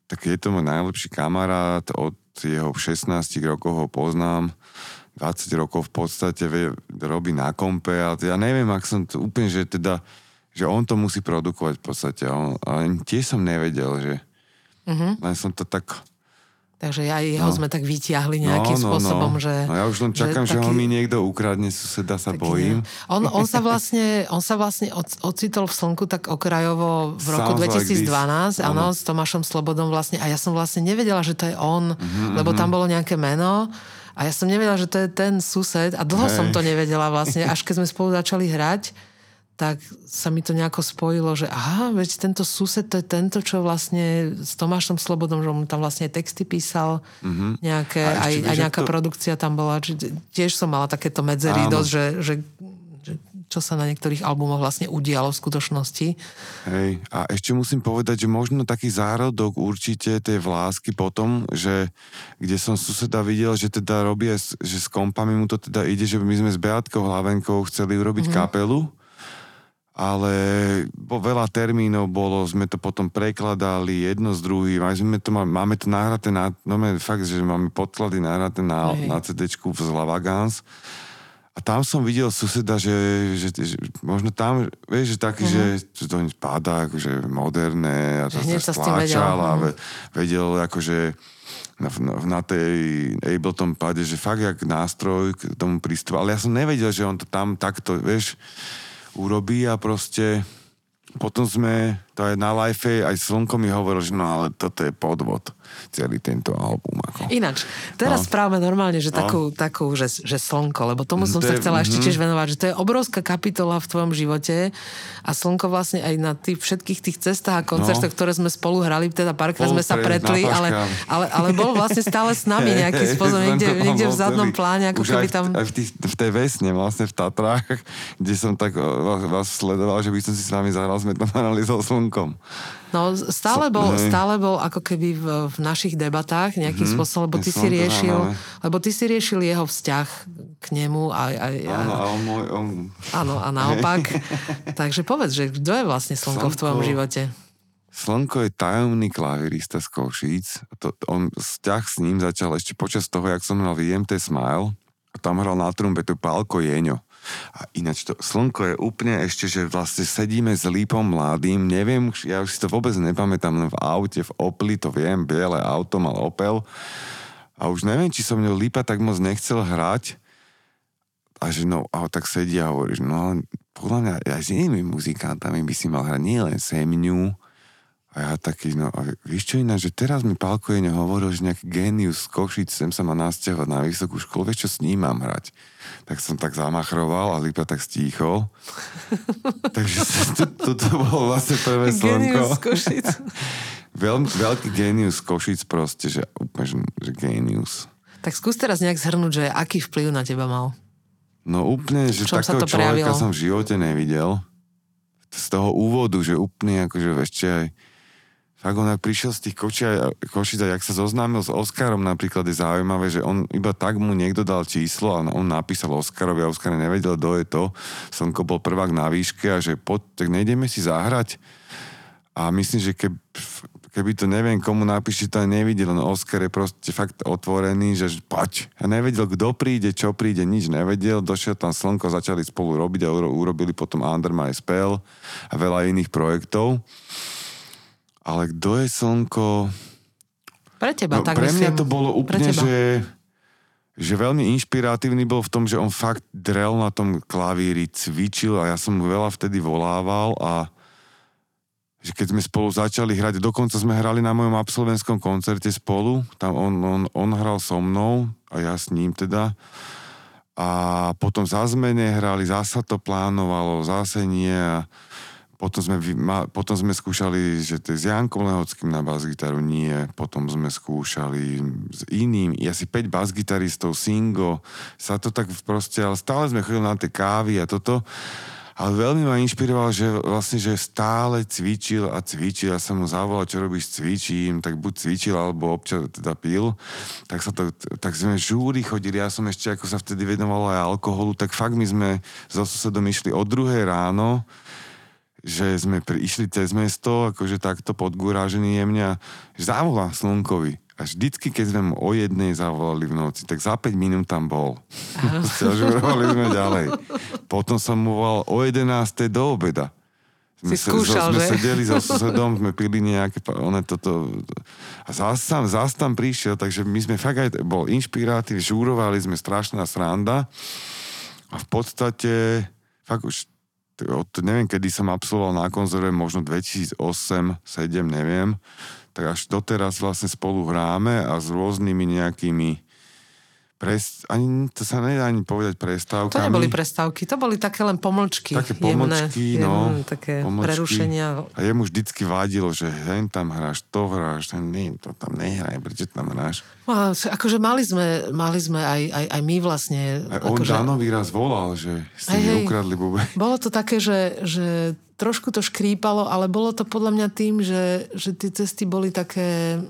tak je to môj najlepší kamarát, od jeho šestnástich rokov ho poznám, dvadsať rokov v podstate vie, robí na kompe a ja neviem, ak som to úplne, že teda, že on to musí produkovať v podstate. On, ale tiež som nevedel, že mm-hmm. len som to tak... Takže ja jeho no. sme tak vyťahli nejakým no, no, spôsobom, no. že... No ja už len čakám, že, že taký... ho mi niekto ukradne, suseda sa bojím. On, on sa vlastne, on sa vlastne ocitol v slnku tak okrajovo v roku dvetisícdvanásť, áno, s Tomášom Slobodom vlastne, a ja som vlastne nevedela, že to je on, mm-hmm, lebo tam bolo nejaké meno. A ja som nevedela, že to je ten sused a dlho Hej. som to nevedela vlastne, až keď sme spolu začali hrať, tak sa mi to nejako spojilo, že aha, veď tento sused, to je tento, čo vlastne s Tomášom Slobodom, že mu tam vlastne texty písal, mm-hmm, nejaké, a aj, aj nejaká to... produkcia tam bola. Čiže tiež som mala takéto medzery dosť, že, že, že čo sa na niektorých albumoch vlastne udialo v skutočnosti. Hej, a ešte musím povedať, že možno taký zárodok určite tej Vlásky potom, že kde som suseda videl, že teda robí, že s kompami mu to teda ide, že my sme s Beátkou Hlavenkou chceli urobiť mm-hmm. kapelu, ale bo veľa termínov bolo, sme to potom prekladali jedno z druhým, aj sme to, máme to nahraté, na, no máme fakt, že máme podklady nahraté na, na cé déčku v Zlavagans A tam som videl suseda, že, že, že možno tam, vieš, že taký, mm-hmm. že to spadá, akože moderné a to sa stláčal a ve, vedel akože na, na tej Ableton pade, že fakt jak nástroj k tomu prístupu. Ale ja som nevedel, že on to tam takto, vieš, urobí a proste potom sme, to aj na live, aj Slnko mi hovoril, že no ale toto je podvod, celý tento album. Ako. Ináč, teraz no. správame normálne, že no. takú, takú že, že Slnko, lebo tomu som sa chcela mm-hmm. ešte tiež venovať, že to je obrovská kapitola v tvojom živote a Slnko vlastne aj na tých, všetkých tých cestách a koncertoch, no. ktoré sme spolu hrali, teda párkrát sme sa pretli, ale, ale, ale bol vlastne stále s nami nejakým spôsobom, niekde, niekde v zadnom pláne, ako keby tam... Aj v, tých, v tej Vesne, vlastne v Tatrách, kde som tak vás sledoval, že by som si s vami zahral, sme tam analýzol Slnkom. No, stále bol, stále bol ako keby v, v našich debatách nejakým mm-hmm. spôsobom, lebo ty si riešil, lebo ty si riešil jeho vzťah k nemu a... a, a áno, a on môj... On... Áno, a naopak. Takže povedz, že kto je vlastne Slnko, Slnko v tvojom živote? Slnko je tajomný klavirista z Košíc. To, on, vzťah s ním začal ešte počas toho, jak som hral v I M T Smile. Tam hral na trumpetu Pálko Jeňo. A ináč to Slnko je úplne ešte, že vlastne sedíme s Lípom Mladým, neviem, ja už si to vôbec nepamätám, v aute, v Opli, to viem, biele auto, mal Opel a už neviem, či som mňa Lípa tak moc nechcel hrať a že no, a tak sedí a hovoríš, no podľa mňa aj s inými muzikantami by si mal hrať, nie len se mňu. A ja taký, no a víš čo iná, že teraz mi Pálko Jeňo hovoril, že nejaký génius z Košic, sem sa má nasťahovať na vysokú školu, vieš čo, s ním mám hrať. Tak som tak zamachroval a Lípa tak stíchol. Takže toto to, to bolo vlastne prvé Slnko. Génius z Košic. Veľ, veľký génius z Košic proste, že úplne, že génius. Tak skús teraz nejak zhrnúť, že aký vplyv na teba mal. No úplne, že takého človeka prejavilo? Som v živote nevidel. Z toho úvodu, že úplne akože ešte aj tak on prišiel z tých Košíc a jak sa zoznámil s Oscarom napríklad, je zaujímavé, že on iba tak mu niekto dal číslo a on napísal Oscarovi a Oscar nevedel, kto je to. Slnko bol prvák na výške a že poď, tak nejdeme si zahrať. A myslím, že keb, keby to neviem komu napíši, to aj nevidel. No Oscar je proste fakt otvorený, že poď. A nevedel, kto príde, čo príde, nič nevedel. Došiel tam Slnko, začali spolu robiť a urobili potom Under My Spell a veľa iných projektov. Ale kto je Slnko? Pre teba, no, tak pre myslím. Pre mňa to bolo úplne, že, že veľmi inšpiratívny bol v tom, že on fakt drel na tom klavíri, cvičil a ja som mu veľa vtedy volával a že keď sme spolu začali hrať, dokonca sme hrali na mojom absolventskom koncerte spolu, tam on, on, on hral so mnou a ja s ním teda. A potom za zmene hrali, zasa to plánovalo, zase nie a Potom sme, potom sme skúšali, že to je s Jankom Lehockým na basgitaru, nie. Potom sme skúšali s iným, asi päť basgitaristov, singo, sa to tak proste, ale stále sme chodili na tie kávy a toto. Ale veľmi ma inšpiroval, že vlastne, že stále cvičil a cvičil. Ja som mu zavolal, čo robíš, cvičím, tak buď cvičil, alebo občas teda pil. Tak sa to, tak sme žúri chodili. Ja som ešte, ako sa vtedy vedoval aj alkoholu, tak fakt my sme so susedom išli o druhej ráno, že sme išli cez mesto, akože takto podgúražený jemňa, zavolá Slnkovi. A vždycky, keď sme mu o jednej zavolali v noci, tak za päť minút tam bol. Žurovali sme ďalej. Potom som mu volal o jedenástej do obeda. Sme, si skúšal, so, sme sedeli so susedom, sme pili nejaké... One toto, a zás tam, zás tam prišiel, takže my sme fakt aj... Bol inšpirátiv, žúrovali sme, strašná sranda. A v podstate... Fakt už... Od, neviem, kedy som absolvoval na konzerve, možno dvetisícosem, sedem, neviem. Tak až doteraz vlastne spolu hráme a s rôznymi nejakými pres... Ani, to sa nedá ani povedať prestávkami. To neboli prestávky, to boli také len pomlčky. Také pomlčky, jemné, no. Jemné, také pomlčky. Prerušenia. A jemu vždycky vadilo, že hen tam hráš, to hráš, ten nie, to tam nehraj, prečo tam hráš. No, akože mali sme, mali sme aj, aj, aj my vlastne... Aj on akože... Danovi raz volal, že ste mi ukradli bube. Bolo to také, že... že... Trošku to škrípalo, ale bolo to podľa mňa tým, že, že tie cesty boli také...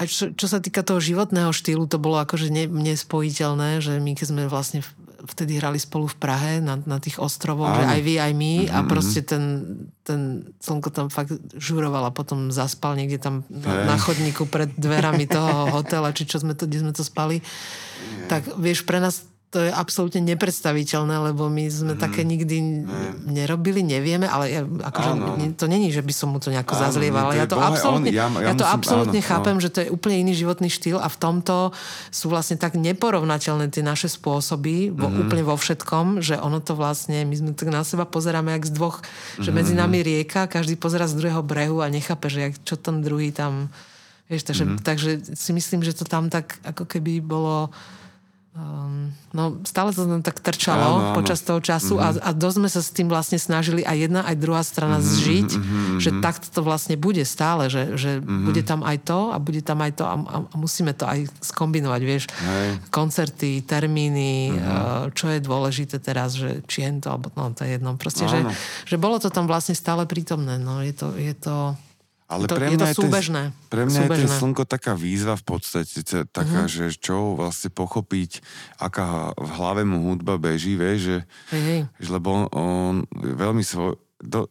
A čo, čo sa týka toho životného štýlu, to bolo akože ne, nespojiteľné, že my keď sme vlastne vtedy hrali spolu v Prahe na, na tých ostrovoch, aj. Že aj vy, aj my mm-hmm. a proste ten, ten Slnko tam fakt žuroval a potom zaspal niekde tam na, na chodníku pred dverami toho hotela, či čo sme to, kde sme to spali. Yeah. Tak vieš, pre nás to je absolútne nepredstaviteľné, lebo my sme mm. také nikdy mm. nerobili, nevieme, ale ja, akože to není, že by som mu to nejako zazlieval. Ja to absolútne, ja, ja ja absolútne chápem, áno. že to je úplne iný životný štýl a v tomto sú vlastne tak neporovnateľné tie naše spôsoby, vo, mm. úplne vo všetkom, že ono to vlastne, my sme tak na seba pozeráme jak z dvoch, že mm. medzi nami rieka, každý pozerá z druhého brehu a nechápe, že čo ten druhý tam... Vieš, takže, mm-hmm. takže si myslím, že to tam tak ako keby bolo um, no stále to tam tak trčalo áno, áno. počas toho času mm-hmm. a, a dosť sme sa s tým vlastne snažili aj jedna, aj druhá strana mm-hmm, zžiť, mm-hmm. že takto to vlastne bude stále, že, že mm-hmm. bude tam aj to a bude tam aj to a, a, a musíme to aj skombinovať, vieš. Hej. Koncerty, termíny, mm-hmm. čo je dôležité teraz, že či je to, alebo no to je jedno, proste, že, že bolo to tam vlastne stále prítomné, no je to, je to Ale to, pre mňa je to súbežné. Ten, pre mňa súbežné. Je ten slnko taká výzva v podstate, taká, uh-huh. že čo vlastne pochopiť, aká v hlave mu hudba beží, vieš, že, hey. Že lebo on, on veľmi svoj, do,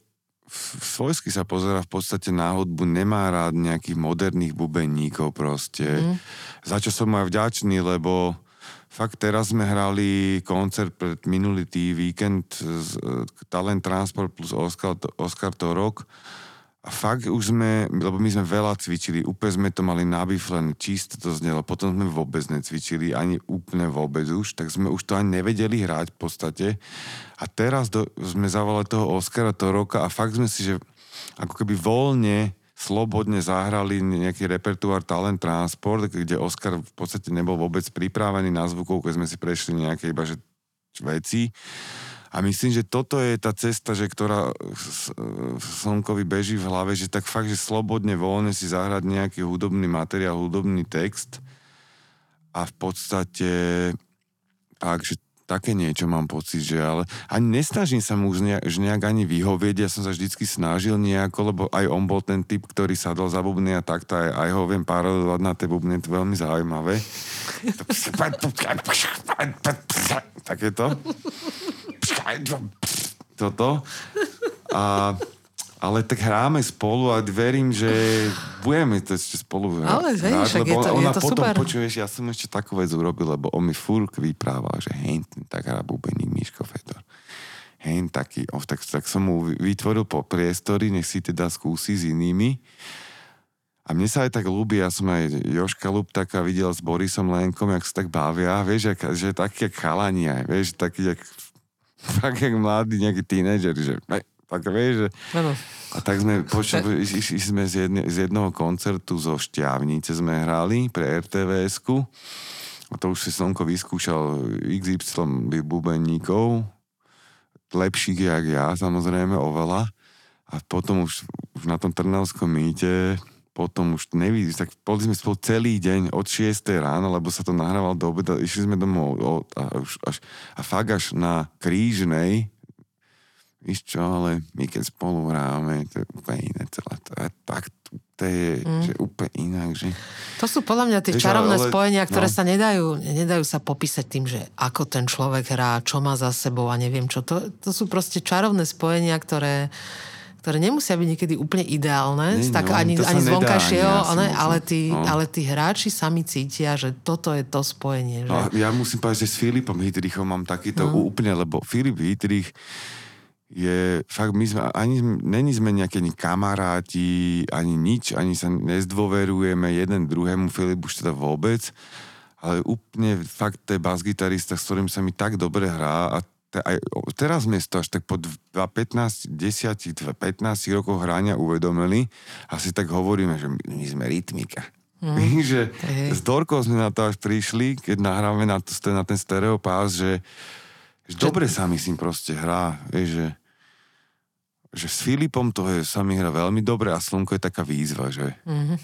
svojsky sa pozerá v podstate na hudbu, nemá rád nejakých moderných bubeníkov proste, uh-huh. za čo som aj vďačný, lebo fakt teraz sme hrali koncert pred minulý tý víkend z, Talent Transport plus Oscar, Oscar to rok. A fakt už sme, lebo my sme veľa cvičili, úplne sme to mali nabiflené, čisto to znelo, potom sme vôbec necvičili, ani úplne vôbec už, tak sme už to ani nevedeli hrať v podstate. A teraz do, sme zavolali toho Oscara toho roka a fakt sme si, že ako keby voľne, slobodne zahrali nejaký repertoár Talent Transport, kde Oscar v podstate nebol vôbec pripravený na zvukov, keď sme si prešli nejaké iba že veci. A myslím, že toto je tá cesta, že ktorá slnkovi beží v hlave, že tak fakt, že slobodne, voľne si zahrať nejaký hudobný materiál, hudobný text a v podstate tak, že také niečo mám pocit, že ale ani nesnažím sa mu už nejak, nejak ani vyhovieť, ja som sa vždycky snažil nejako, lebo aj on bol ten typ, ktorý sadol za bubny a takto aj, aj ho viem parodovať na tie bubny, to je veľmi zaujímavé. Tak je to. Toto. A, ale tak hráme spolu a verím, že budeme to ešte spolu hrať. Ale zveníš, tak je to, ona je to potom, super. Počuješ, ja som ešte takú vec urobil, lebo on mi furt vyprával, že hej, tak hrá bubeník Miško Fedor. Hej, taký. Oh, tak, tak som mu vytvoril po priestory, nech si teda skúsi s inými. A mne sa aj tak ľúbi, ja som aj Jožka Luptaka videl s Borisom Lenkom, jak sa tak bavia, vieš, jak, že taký jak chalani aj, vieš, taký jak tak jak mladý nejaký tínedžer, že tak vieš, že... A tak sme počuli, išli sme z, jedne, z jednoho koncertu zo Štiavnice sme hrali pre er té vé esku a to už si Slnko vyskúšal iks ypsilon bubeníkov, lepších jak ja, samozrejme, oveľa. A potom už, už na tom Trnavskom míte, potom už nevidí, tak boli sme spolu celý deň od šiestej ráno, lebo sa to nahrával do obeda, išli sme domov o, a, už, až, a fakt až na Krížnej, víš čo, ale my keď spolu hráme, to je úplne iné celé, to je tak, to je mm. že úplne inak, že... To sú podľa mňa tie čarovné ale, spojenia, ktoré no. sa nedajú, nedajú sa popísať tým, že ako ten človek hrá, čo má za sebou a neviem čo, to, to sú proste čarovné spojenia, ktoré ktoré nemusia byť niekedy úplne ideálne, nie, tak no, ani, ani z vonkajšieho, ja ale, no. ale tí hráči sami cítia, že toto je to spojenie. Že... Ja musím povedať, že s Filipom Hytrichom mám takýto no. úplne, lebo Filip Hytrich je fakt, my sme, ani, není sme nejaké ani kamaráti, ani nič, ani sa nezdôverujeme jeden druhému, Filip už teda vôbec, ale úplne fakt to je basgitarista, s ktorým sa mi tak dobre hrá a aj teraz sme to až tak po pätnásť, desať, pätnásť rokov hrania uvedomili a si tak hovoríme, že my sme rytmika. Mm. Že s Dorkou sme na to až prišli, keď nahráme na, to, na ten stereopás, že, že dobre sa mi s ním proste hrá. Vieš, že, že s Filipom to je, sa mi hrá veľmi dobre a Slnko je taká výzva, že... Mm.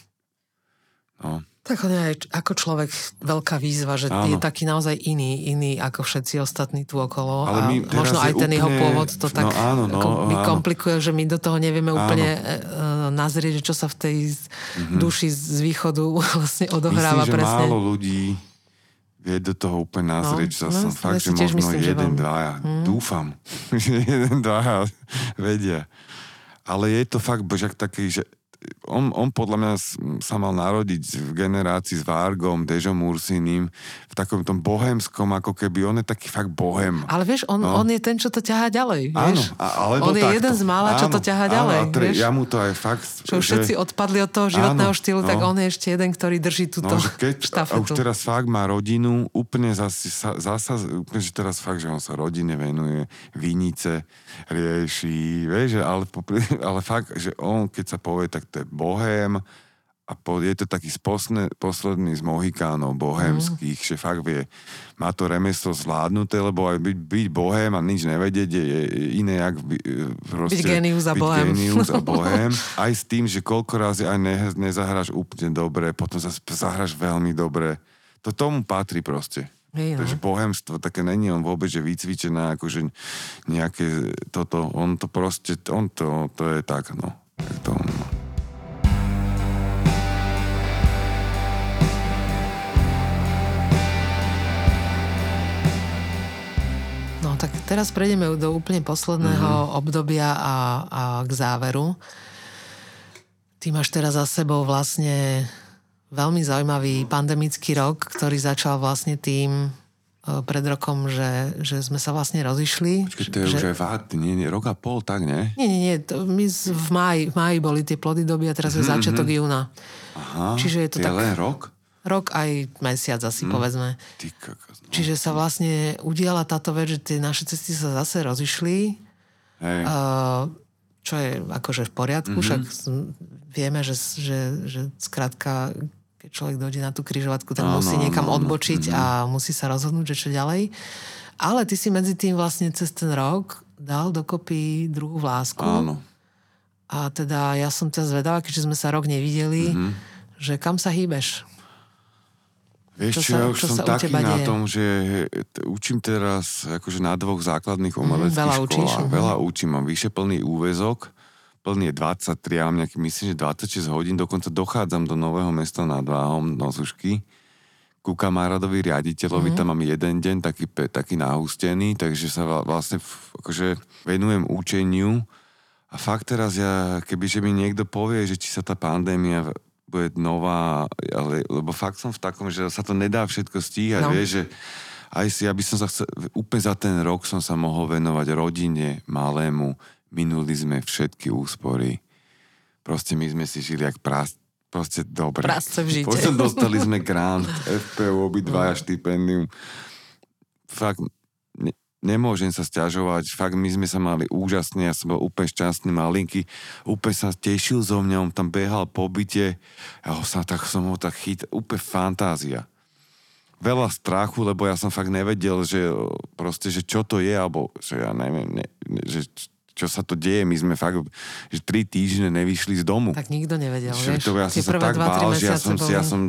No... Tak on je ako človek veľká výzva, že áno. je taký naozaj iný, iný ako všetci ostatní tu okolo a možno aj ten úplne... jeho pôvod to tak no, áno, no, mi áno. komplikuje, že my do toho nevieme áno. úplne uh, nazrieť, čo sa v tej mm-hmm. duši z východu vlastne odohráva. Myslím, že presne. Málo ľudí vie do toho úplne nazrieť, no, čo no, som no, fakt, že možno myslím, jeden, že dvaja, hmm. dúfam, že jeden, dvaja vedia. Ale je to fakt božak taký, že on, on podľa mňa sa mal narodiť v generácii s Vargom, Dežom Ursinim, v takom tom bohemskom, ako keby on je taký fakt bohem. Ale vieš, on, no. on je ten, čo to ťahá ďalej. Vieš? Áno, on je takto. jeden z mála, čo áno, to ťahá ďalej. Áno, tre, vieš? Ja mu to aj fakt... Čo že... všetci odpadli od toho životného áno, štýlu, no. tak on je ešte jeden, ktorý drží túto no, keď, štafetu. A už teraz fakt má rodinu, úplne zase, zasa, úplne, že teraz fakt, že on sa rodine venuje, vinice rieši, vieš, ale, ale fakt, že on, keď sa povie, tak to je bohém a po, je to taký posledný, posledný z Mohikánov bohémských, mm. že fakt vie, má to remeslo zvládnuté, lebo aj byť, byť bohém a nič nevedieť je iné, jak by, proste, byť génius a bohém. bohém. Aj s tým, že koľko razy aj ne, nezahráš úplne dobre, potom zahráš veľmi dobre. To tomu patrí proste. Hej, takže bohemstvo, také není on vôbec, že vycvičená, akože nejaké toto, on to proste, on to, to je tak, no. Tak to on, no. No, tak teraz prejdeme do úplne posledného mm-hmm. obdobia a, a k záveru. Ty máš teraz za sebou vlastne... Veľmi zaujímavý pandemický rok, ktorý začal vlastne tým uh, pred rokom, že, že sme sa vlastne rozišli. Počkej, to je že... už aj vát, nie, nie, rok a pol, tak nie? Nie, nie, nie, to my z, v máji, v máji boli tie plody doby a teraz je mm-hmm. začiatok júna. Aha, čiže je to je tak... len rok? Rok aj mesiac asi, mm. povedzme. Ty kakos, no. Čiže sa vlastne udiala táto vec, že tie naše cesty sa zase rozišli. Hej. Uh, čo je akože v poriadku, mm-hmm. však vieme, že, že, že skrátka... keď človek dojde na tú križovatku, tak áno, musí niekam áno, odbočiť áno. a musí sa rozhodnúť, že čo ďalej. Ale ty si medzi tým vlastne cez ten rok dal dokopy druhú Lásku. Áno. A teda ja som ťa zvedala, keďže sme sa rok nevideli, mm-hmm. že kam sa hýbeš? Vieš čo, čo ja už som taký na deje? tom, že učím teraz akože na dvoch základných umeleckých mm, veľa školách. Učíš, veľa uh-huh. učím, mám vyše plný úväzok, plný je dvadsaťtri, ja mám nejaký, myslím, že dvadsaťšesť hodín, dokonca dochádzam do Nového Mesta nad Váhom, do Zušky, ku kamarádovi riaditeľovi, mm. tam mám jeden deň, taký, taký nahustený, takže sa vlastne akože venujem učeniu a fakt teraz ja, kebyže mi niekto povie, že či sa tá pandémia bude nová, ale, lebo fakt som v takom, že sa to nedá všetko stíhať, no. vieš, že aj si, aby som sa chcel, úplne za ten rok som sa mohol venovať rodine, malému. Minuli sme všetky úspory. Proste my sme si žili jak prás... Proste dobre. Prásce v žite. Potom dostali sme grant, ef pé ó, obidvaja štipendium. Fakt, ne, nemôžem sa sťažovať. Fakt, my sme sa mali úžasne, ja som bol úplne šťastný, malinky. Úplne sa tešil zo mňa, on tam behal po byte. Ja ho sa tak som ho tak chytil. Úplne fantázia. Veľa strachu, lebo ja som fakt nevedel, že proste, že čo to je, alebo že ja neviem, ne, ne, že čo sa to deje, my sme fakt, že tri týždne nevyšli z domu. Tak nikto nevedel, že vieš. To, ja som sa tak bál, že ja som, bol... ja som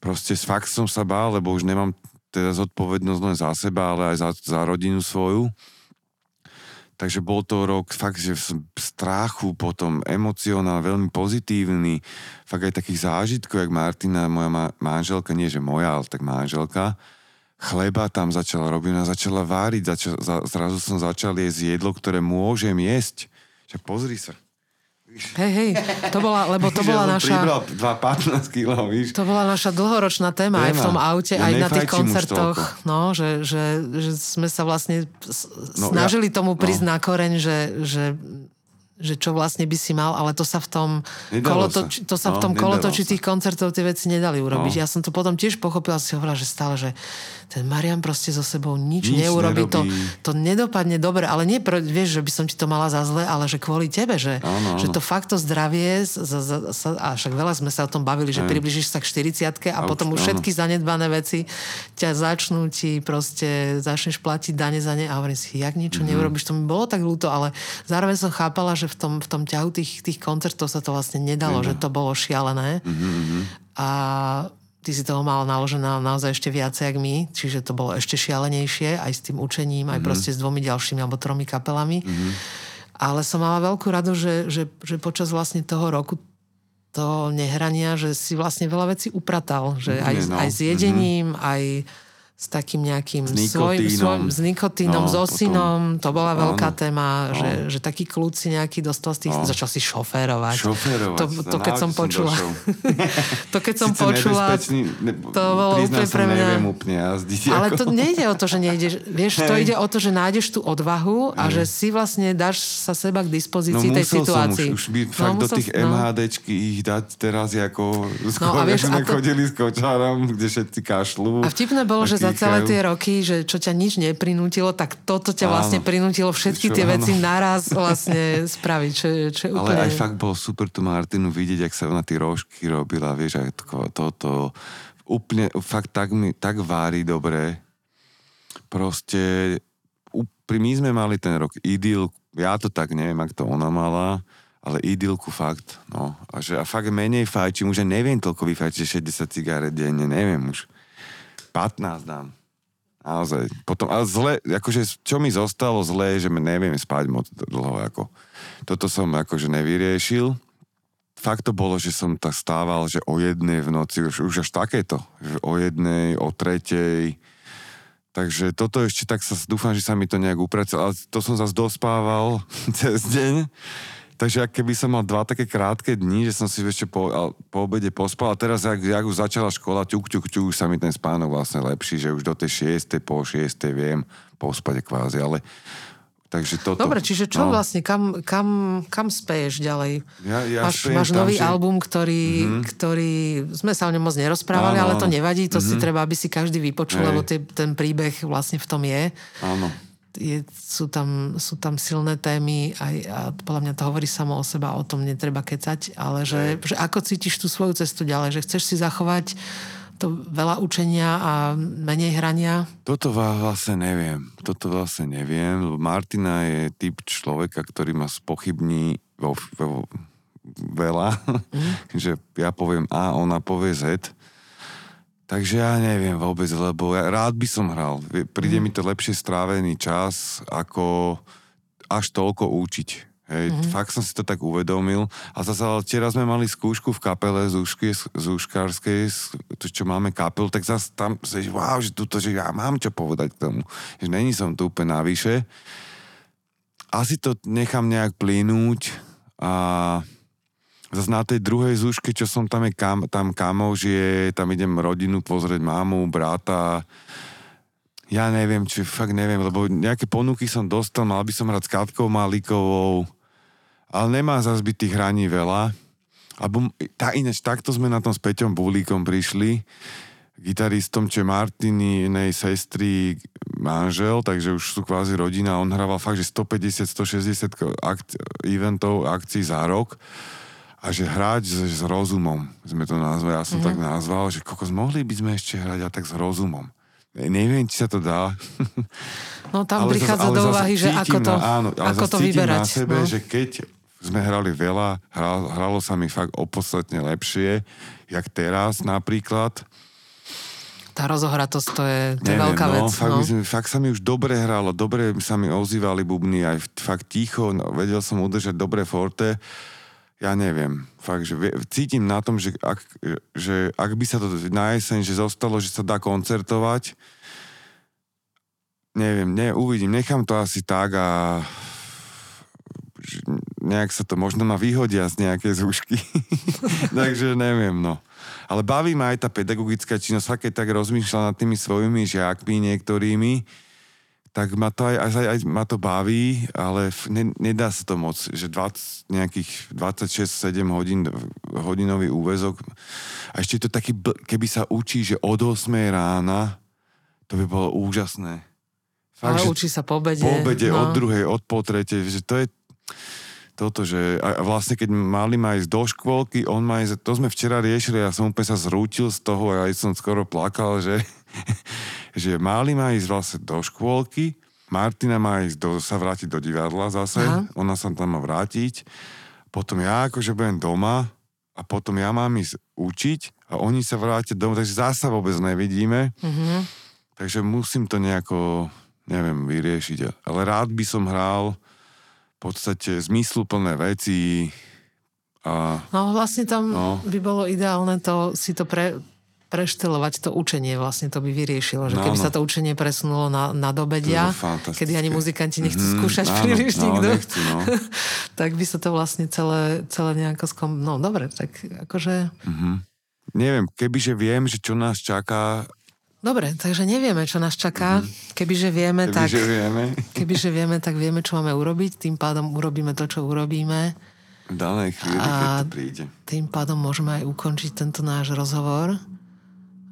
proste fakt som sa bál, lebo už nemám teda zodpovednosť len za seba, ale aj za, za rodinu svoju. Takže bol to rok fakt, že som strachu, potom emocionál, veľmi pozitívny, fakt aj takých zážitkov, jak Martina, moja ma- manželka, nie že moja, ale tak manželka, chleba tam začala robiť, ona začala váriť, začala, za, zrazu som začal jesť jedlo, ktoré môžem jesť. Že pozri sa. Hej, hej, to bola, lebo to bola naša... Ja som pribral dva pätnásť kilogramov, víš. To bola naša dlhoročná téma, téma. aj v tom aute, ja aj na tých koncertoch, no, že, že, že sme sa vlastne snažili no, ja, tomu prísť no. na koreň, že... že... že čo vlastne by si mal, ale to sa v tom kolotoči, to sa no, v tom kolotočitých koncertov tie veci nedali urobiť. No. Ja som to potom tiež pochopila, si hovorila, že stále, že ten Marian proste so sebou nič, nič neurobi, to, to nedopadne dobre, ale nie, vieš, že by som ti to mala za zle, ale že kvôli tebe, že, no, no, že to fakt to zdravie, za, za, sa, a však veľa sme sa o tom bavili, že približíš sa k štyridsiatke a, a potom už no, všetky zanedbané veci ťa začnú ti proste, začneš platiť dane za ne a hovorím si, jak niečo mm-hmm. neurobiš, to mi bolo tak ľúto, ale zároveň som chápala, že v tom, v tom ťahu tých, tých koncertov sa to vlastne nedalo, yeah. že to bolo šialené. Mm-hmm. A ty si toho mal naložené naozaj ešte viacej jak my, čiže to bolo ešte šialenejšie, aj s tým učením, aj mm-hmm. proste s dvomi ďalšími alebo tromi kapelami. Mm-hmm. Ale som mala veľkú radosť, že, že, že počas vlastne toho roku toho nehrania, že si vlastne veľa vecí upratal, že aj, no. aj s jedením, mm-hmm. aj s takým nejakým s svojím, svojím, s nikotínom, no, s osinom. Potom, to bola veľká áno, téma, áno. Že, že taký kľud si nejaký dostal z tých, no. začal si šoférovať. Šoférovať. To, to, to keď som počula. to keď som Sice počula, ne, to bolo úplne pre mňa. Úplne jazdiť, ale to nejde o to, že nejdeš, vieš, hey. to ide o to, že nájdeš tú odvahu a hey. že si vlastne dáš sa seba k dispozícii no, tej situácii. No musel som už, už by no, fakt musel, do tých no. MHDčky ich dať teraz ako skôr, ako sme chodili s kočárom, kde všetci kašľú. A vtipné bolo, že celé tie roky, že čo ťa nič neprinútilo, tak toto ťa áno. vlastne prinútilo všetky čo, tie áno. veci naraz vlastne spraviť. Čo, čo ale úplne... aj fakt bol super tu Martinu vidieť, jak sa ona tie rožky robila, vieš, aj toto to, úplne, fakt tak, tak vári dobre. Proste my sme mali ten rok idylku, ja to tak neviem, ak to ona mala, ale idylku fakt, no. A, že, a fakt menej fajčím, už neviem toľko vyfajčiť, šesťdesiat cigaret denne, neviem už. pätnásť dám. Naozaj. Potom, ale zle, akože čo mi zostalo zlé, že neviem spať moc dlho, ako. Toto som akože nevyriešil. Fakt to bolo, že som tak stával, že o jednej v noci, už, už až takéto, že o jednej, o tretej. Takže toto ešte tak sa, dúfam, že sa mi to nejak upracilo, ale to som zase dospával cez deň. Takže ak keby som mal dva také krátke dni, že som si ešte po, po obede pospal a teraz, jak, jak už začala škola, ťuk, ťuk, ťuk, sa mi ten spánok vlastne lepší, že už do tej šiestej, po šiestej viem pospať kvázi, ale takže toto... Dobre, čiže čo no. vlastne, kam, kam, kam speješ ďalej? Ja, ja máš máš tam, nový že... album, ktorý, mm-hmm. ktorý, sme sa o ňom moc nerozprávali, áno, ale to nevadí, to mm-hmm. si treba, aby si každý vypočul, Hej. lebo tie, ten príbeh vlastne v tom je. Áno. Je, sú, tam, sú tam silné témy aj, a podľa mňa to hovorí samo o seba, o tom netreba kecať, ale že, že ako cítiš tú svoju cestu ďalej, že chceš si zachovať to veľa učenia a menej hrania? Toto vlastne neviem. Toto vlastne neviem, lebo Martina je typ človeka, ktorý ma spochybní vo, vo, veľa, mm. že ja poviem A, ona povie Z. Takže ja neviem vôbec, lebo ja rád by som hral. Príde mm. mi to lepšie strávený čas, ako až toľko učiť. Hej, mm-hmm. fakt som si to tak uvedomil. A zase, ale včera sme mali skúšku v kapele zúškarskej, čo máme kapelu, tak zase tam sa že wow, že tuto, že ja mám čo povedať k tomu. Že není som tu úplne navyše. Asi to nechám nejak plynúť a... Zas na tej druhej zúške, čo som tam, je kam, tam kamož je, tam idem rodinu pozrieť, mámu, brata. Ja neviem, či fakt neviem, lebo nejaké ponuky som dostal, mal by som hrať s Katkou Malikovou, ale nemá zas by tých hraní veľa. Alebo tá ináč, takto sme na tom s Peťom Bulíkom prišli, gitaristom, čo je Martininej sestry manžel, takže už sú kvázi rodina, on hrával fakt, že stopäťdesiat až stošesťdesiat akci- eventov, akcií za rok. A že hrať s, s rozumom, sme to nazvali, ja som mm. tak nazval, že kokos, mohli by sme ešte hrať a tak s rozumom. Neviem, či sa to dá. No tam prichádza do úvahy, že ako to, na, áno, ale ako to vyberať. Na sebe, no. že keď sme hrali veľa, hral, hralo sa mi fakt opodstatne lepšie, jak teraz napríklad. Tá rozohratosť, to je, to je Neviem, veľká no, vec. Fakt, no. my sme, fakt sa mi už dobre hralo, dobre sa mi ozývali bubny, aj fakt ticho, no, vedel som udržať dobre forte. Ja neviem, fakt, že cítim na tom, že ak, že ak by sa to na jeseň, že zostalo, že sa dá koncertovať, neviem, ne, uvidím, nechám to asi tak a nejak sa to možno ma vyhodia z nejakej zúšky. Takže neviem, no. Ale baví ma aj tá pedagogická činnosť, keď tak rozmýšľa nad tými svojimi žiakmi niektorými, tak ma to, aj, aj, aj, ma to baví, ale ne, nedá sa to moc, že dvadsať, nejakých dvadsaťšesť sedem hodín, hodinový úväzok. A ešte to taký, keby sa učí, že od ôsmej rána, to by bolo úžasné. Fakt, ale učí sa po obede. Po obede, no. od druhej, od po tretej, že to je toto, že a vlastne keď mali ma ísť do škôlky, on ma ísť, to sme včera riešili, ja som úplne sa zrútil z toho a aj som skoro plakal, že... že mali ma ísť vlastne do škôlky, Martina má ísť do, sa vrátiť do divadla zase, Aha. ona sa tam má vrátiť, potom ja akože budem doma a potom ja mám ísť učiť a oni sa vrátia doma, takže zasa vôbec nevidíme, mm-hmm. takže musím to nejako, neviem, vyriešiť, ale rád by som hral v podstate zmysluplné veci a... No vlastne tam no. by bolo ideálne to si to pre... preštelovať to učenie, vlastne to by vyriešilo, že no, keby no. sa to učenie presunulo na, na dobedia, to kedy ani muzikanti nechcú mm, skúšať áno, príliš no, nikto, nechci, no. tak by sa to vlastne celé, celé nejako skom... No dobre, tak akože... Mm-hmm. Neviem, kebyže viem, že čo nás čaká... Dobre, takže nevieme, čo nás čaká. Mm-hmm. Kebyže vieme, Keby tak... Že vieme. Kebyže vieme, tak vieme, čo máme urobiť. Tým pádom urobíme to, čo urobíme. V danej chvíli, keď to príde. Tým pádom môžeme aj ukončiť tento náš rozhovor.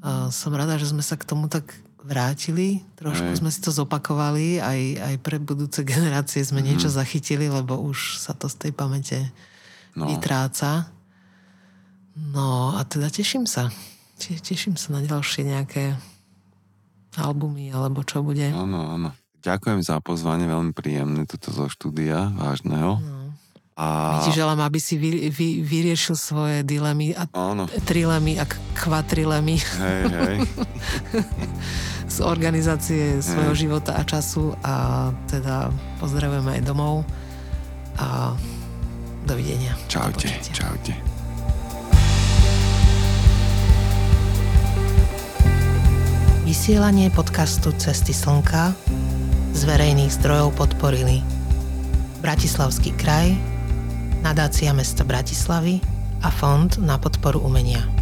A som rada, že sme sa k tomu tak vrátili. Trošku aj. Sme si to zopakovali. Aj, aj pre budúce generácie sme mm-hmm. niečo zachytili, lebo už sa to z tej pamäte no. vytráca. No a teda teším sa. Teším sa na ďalšie nejaké albumy, alebo čo bude. Áno, áno. Ďakujem za pozvanie, veľmi príjemné toto zo štúdia, vážneho. No. A... My ti želám, aby si vy, vy, vyriešil svoje dilemy a áno. trilemy a kvatrilemy. Hej, hej. Z organizácie hej. svojho života a času a teda pozdravujeme aj domov a dovidenia. Čaute, do čaute. Vysielanie podcastu Cesty slnka z verejných zdrojov podporili Bratislavský kraj, Nadácia mesta Bratislavy a Fond na podporu umenia.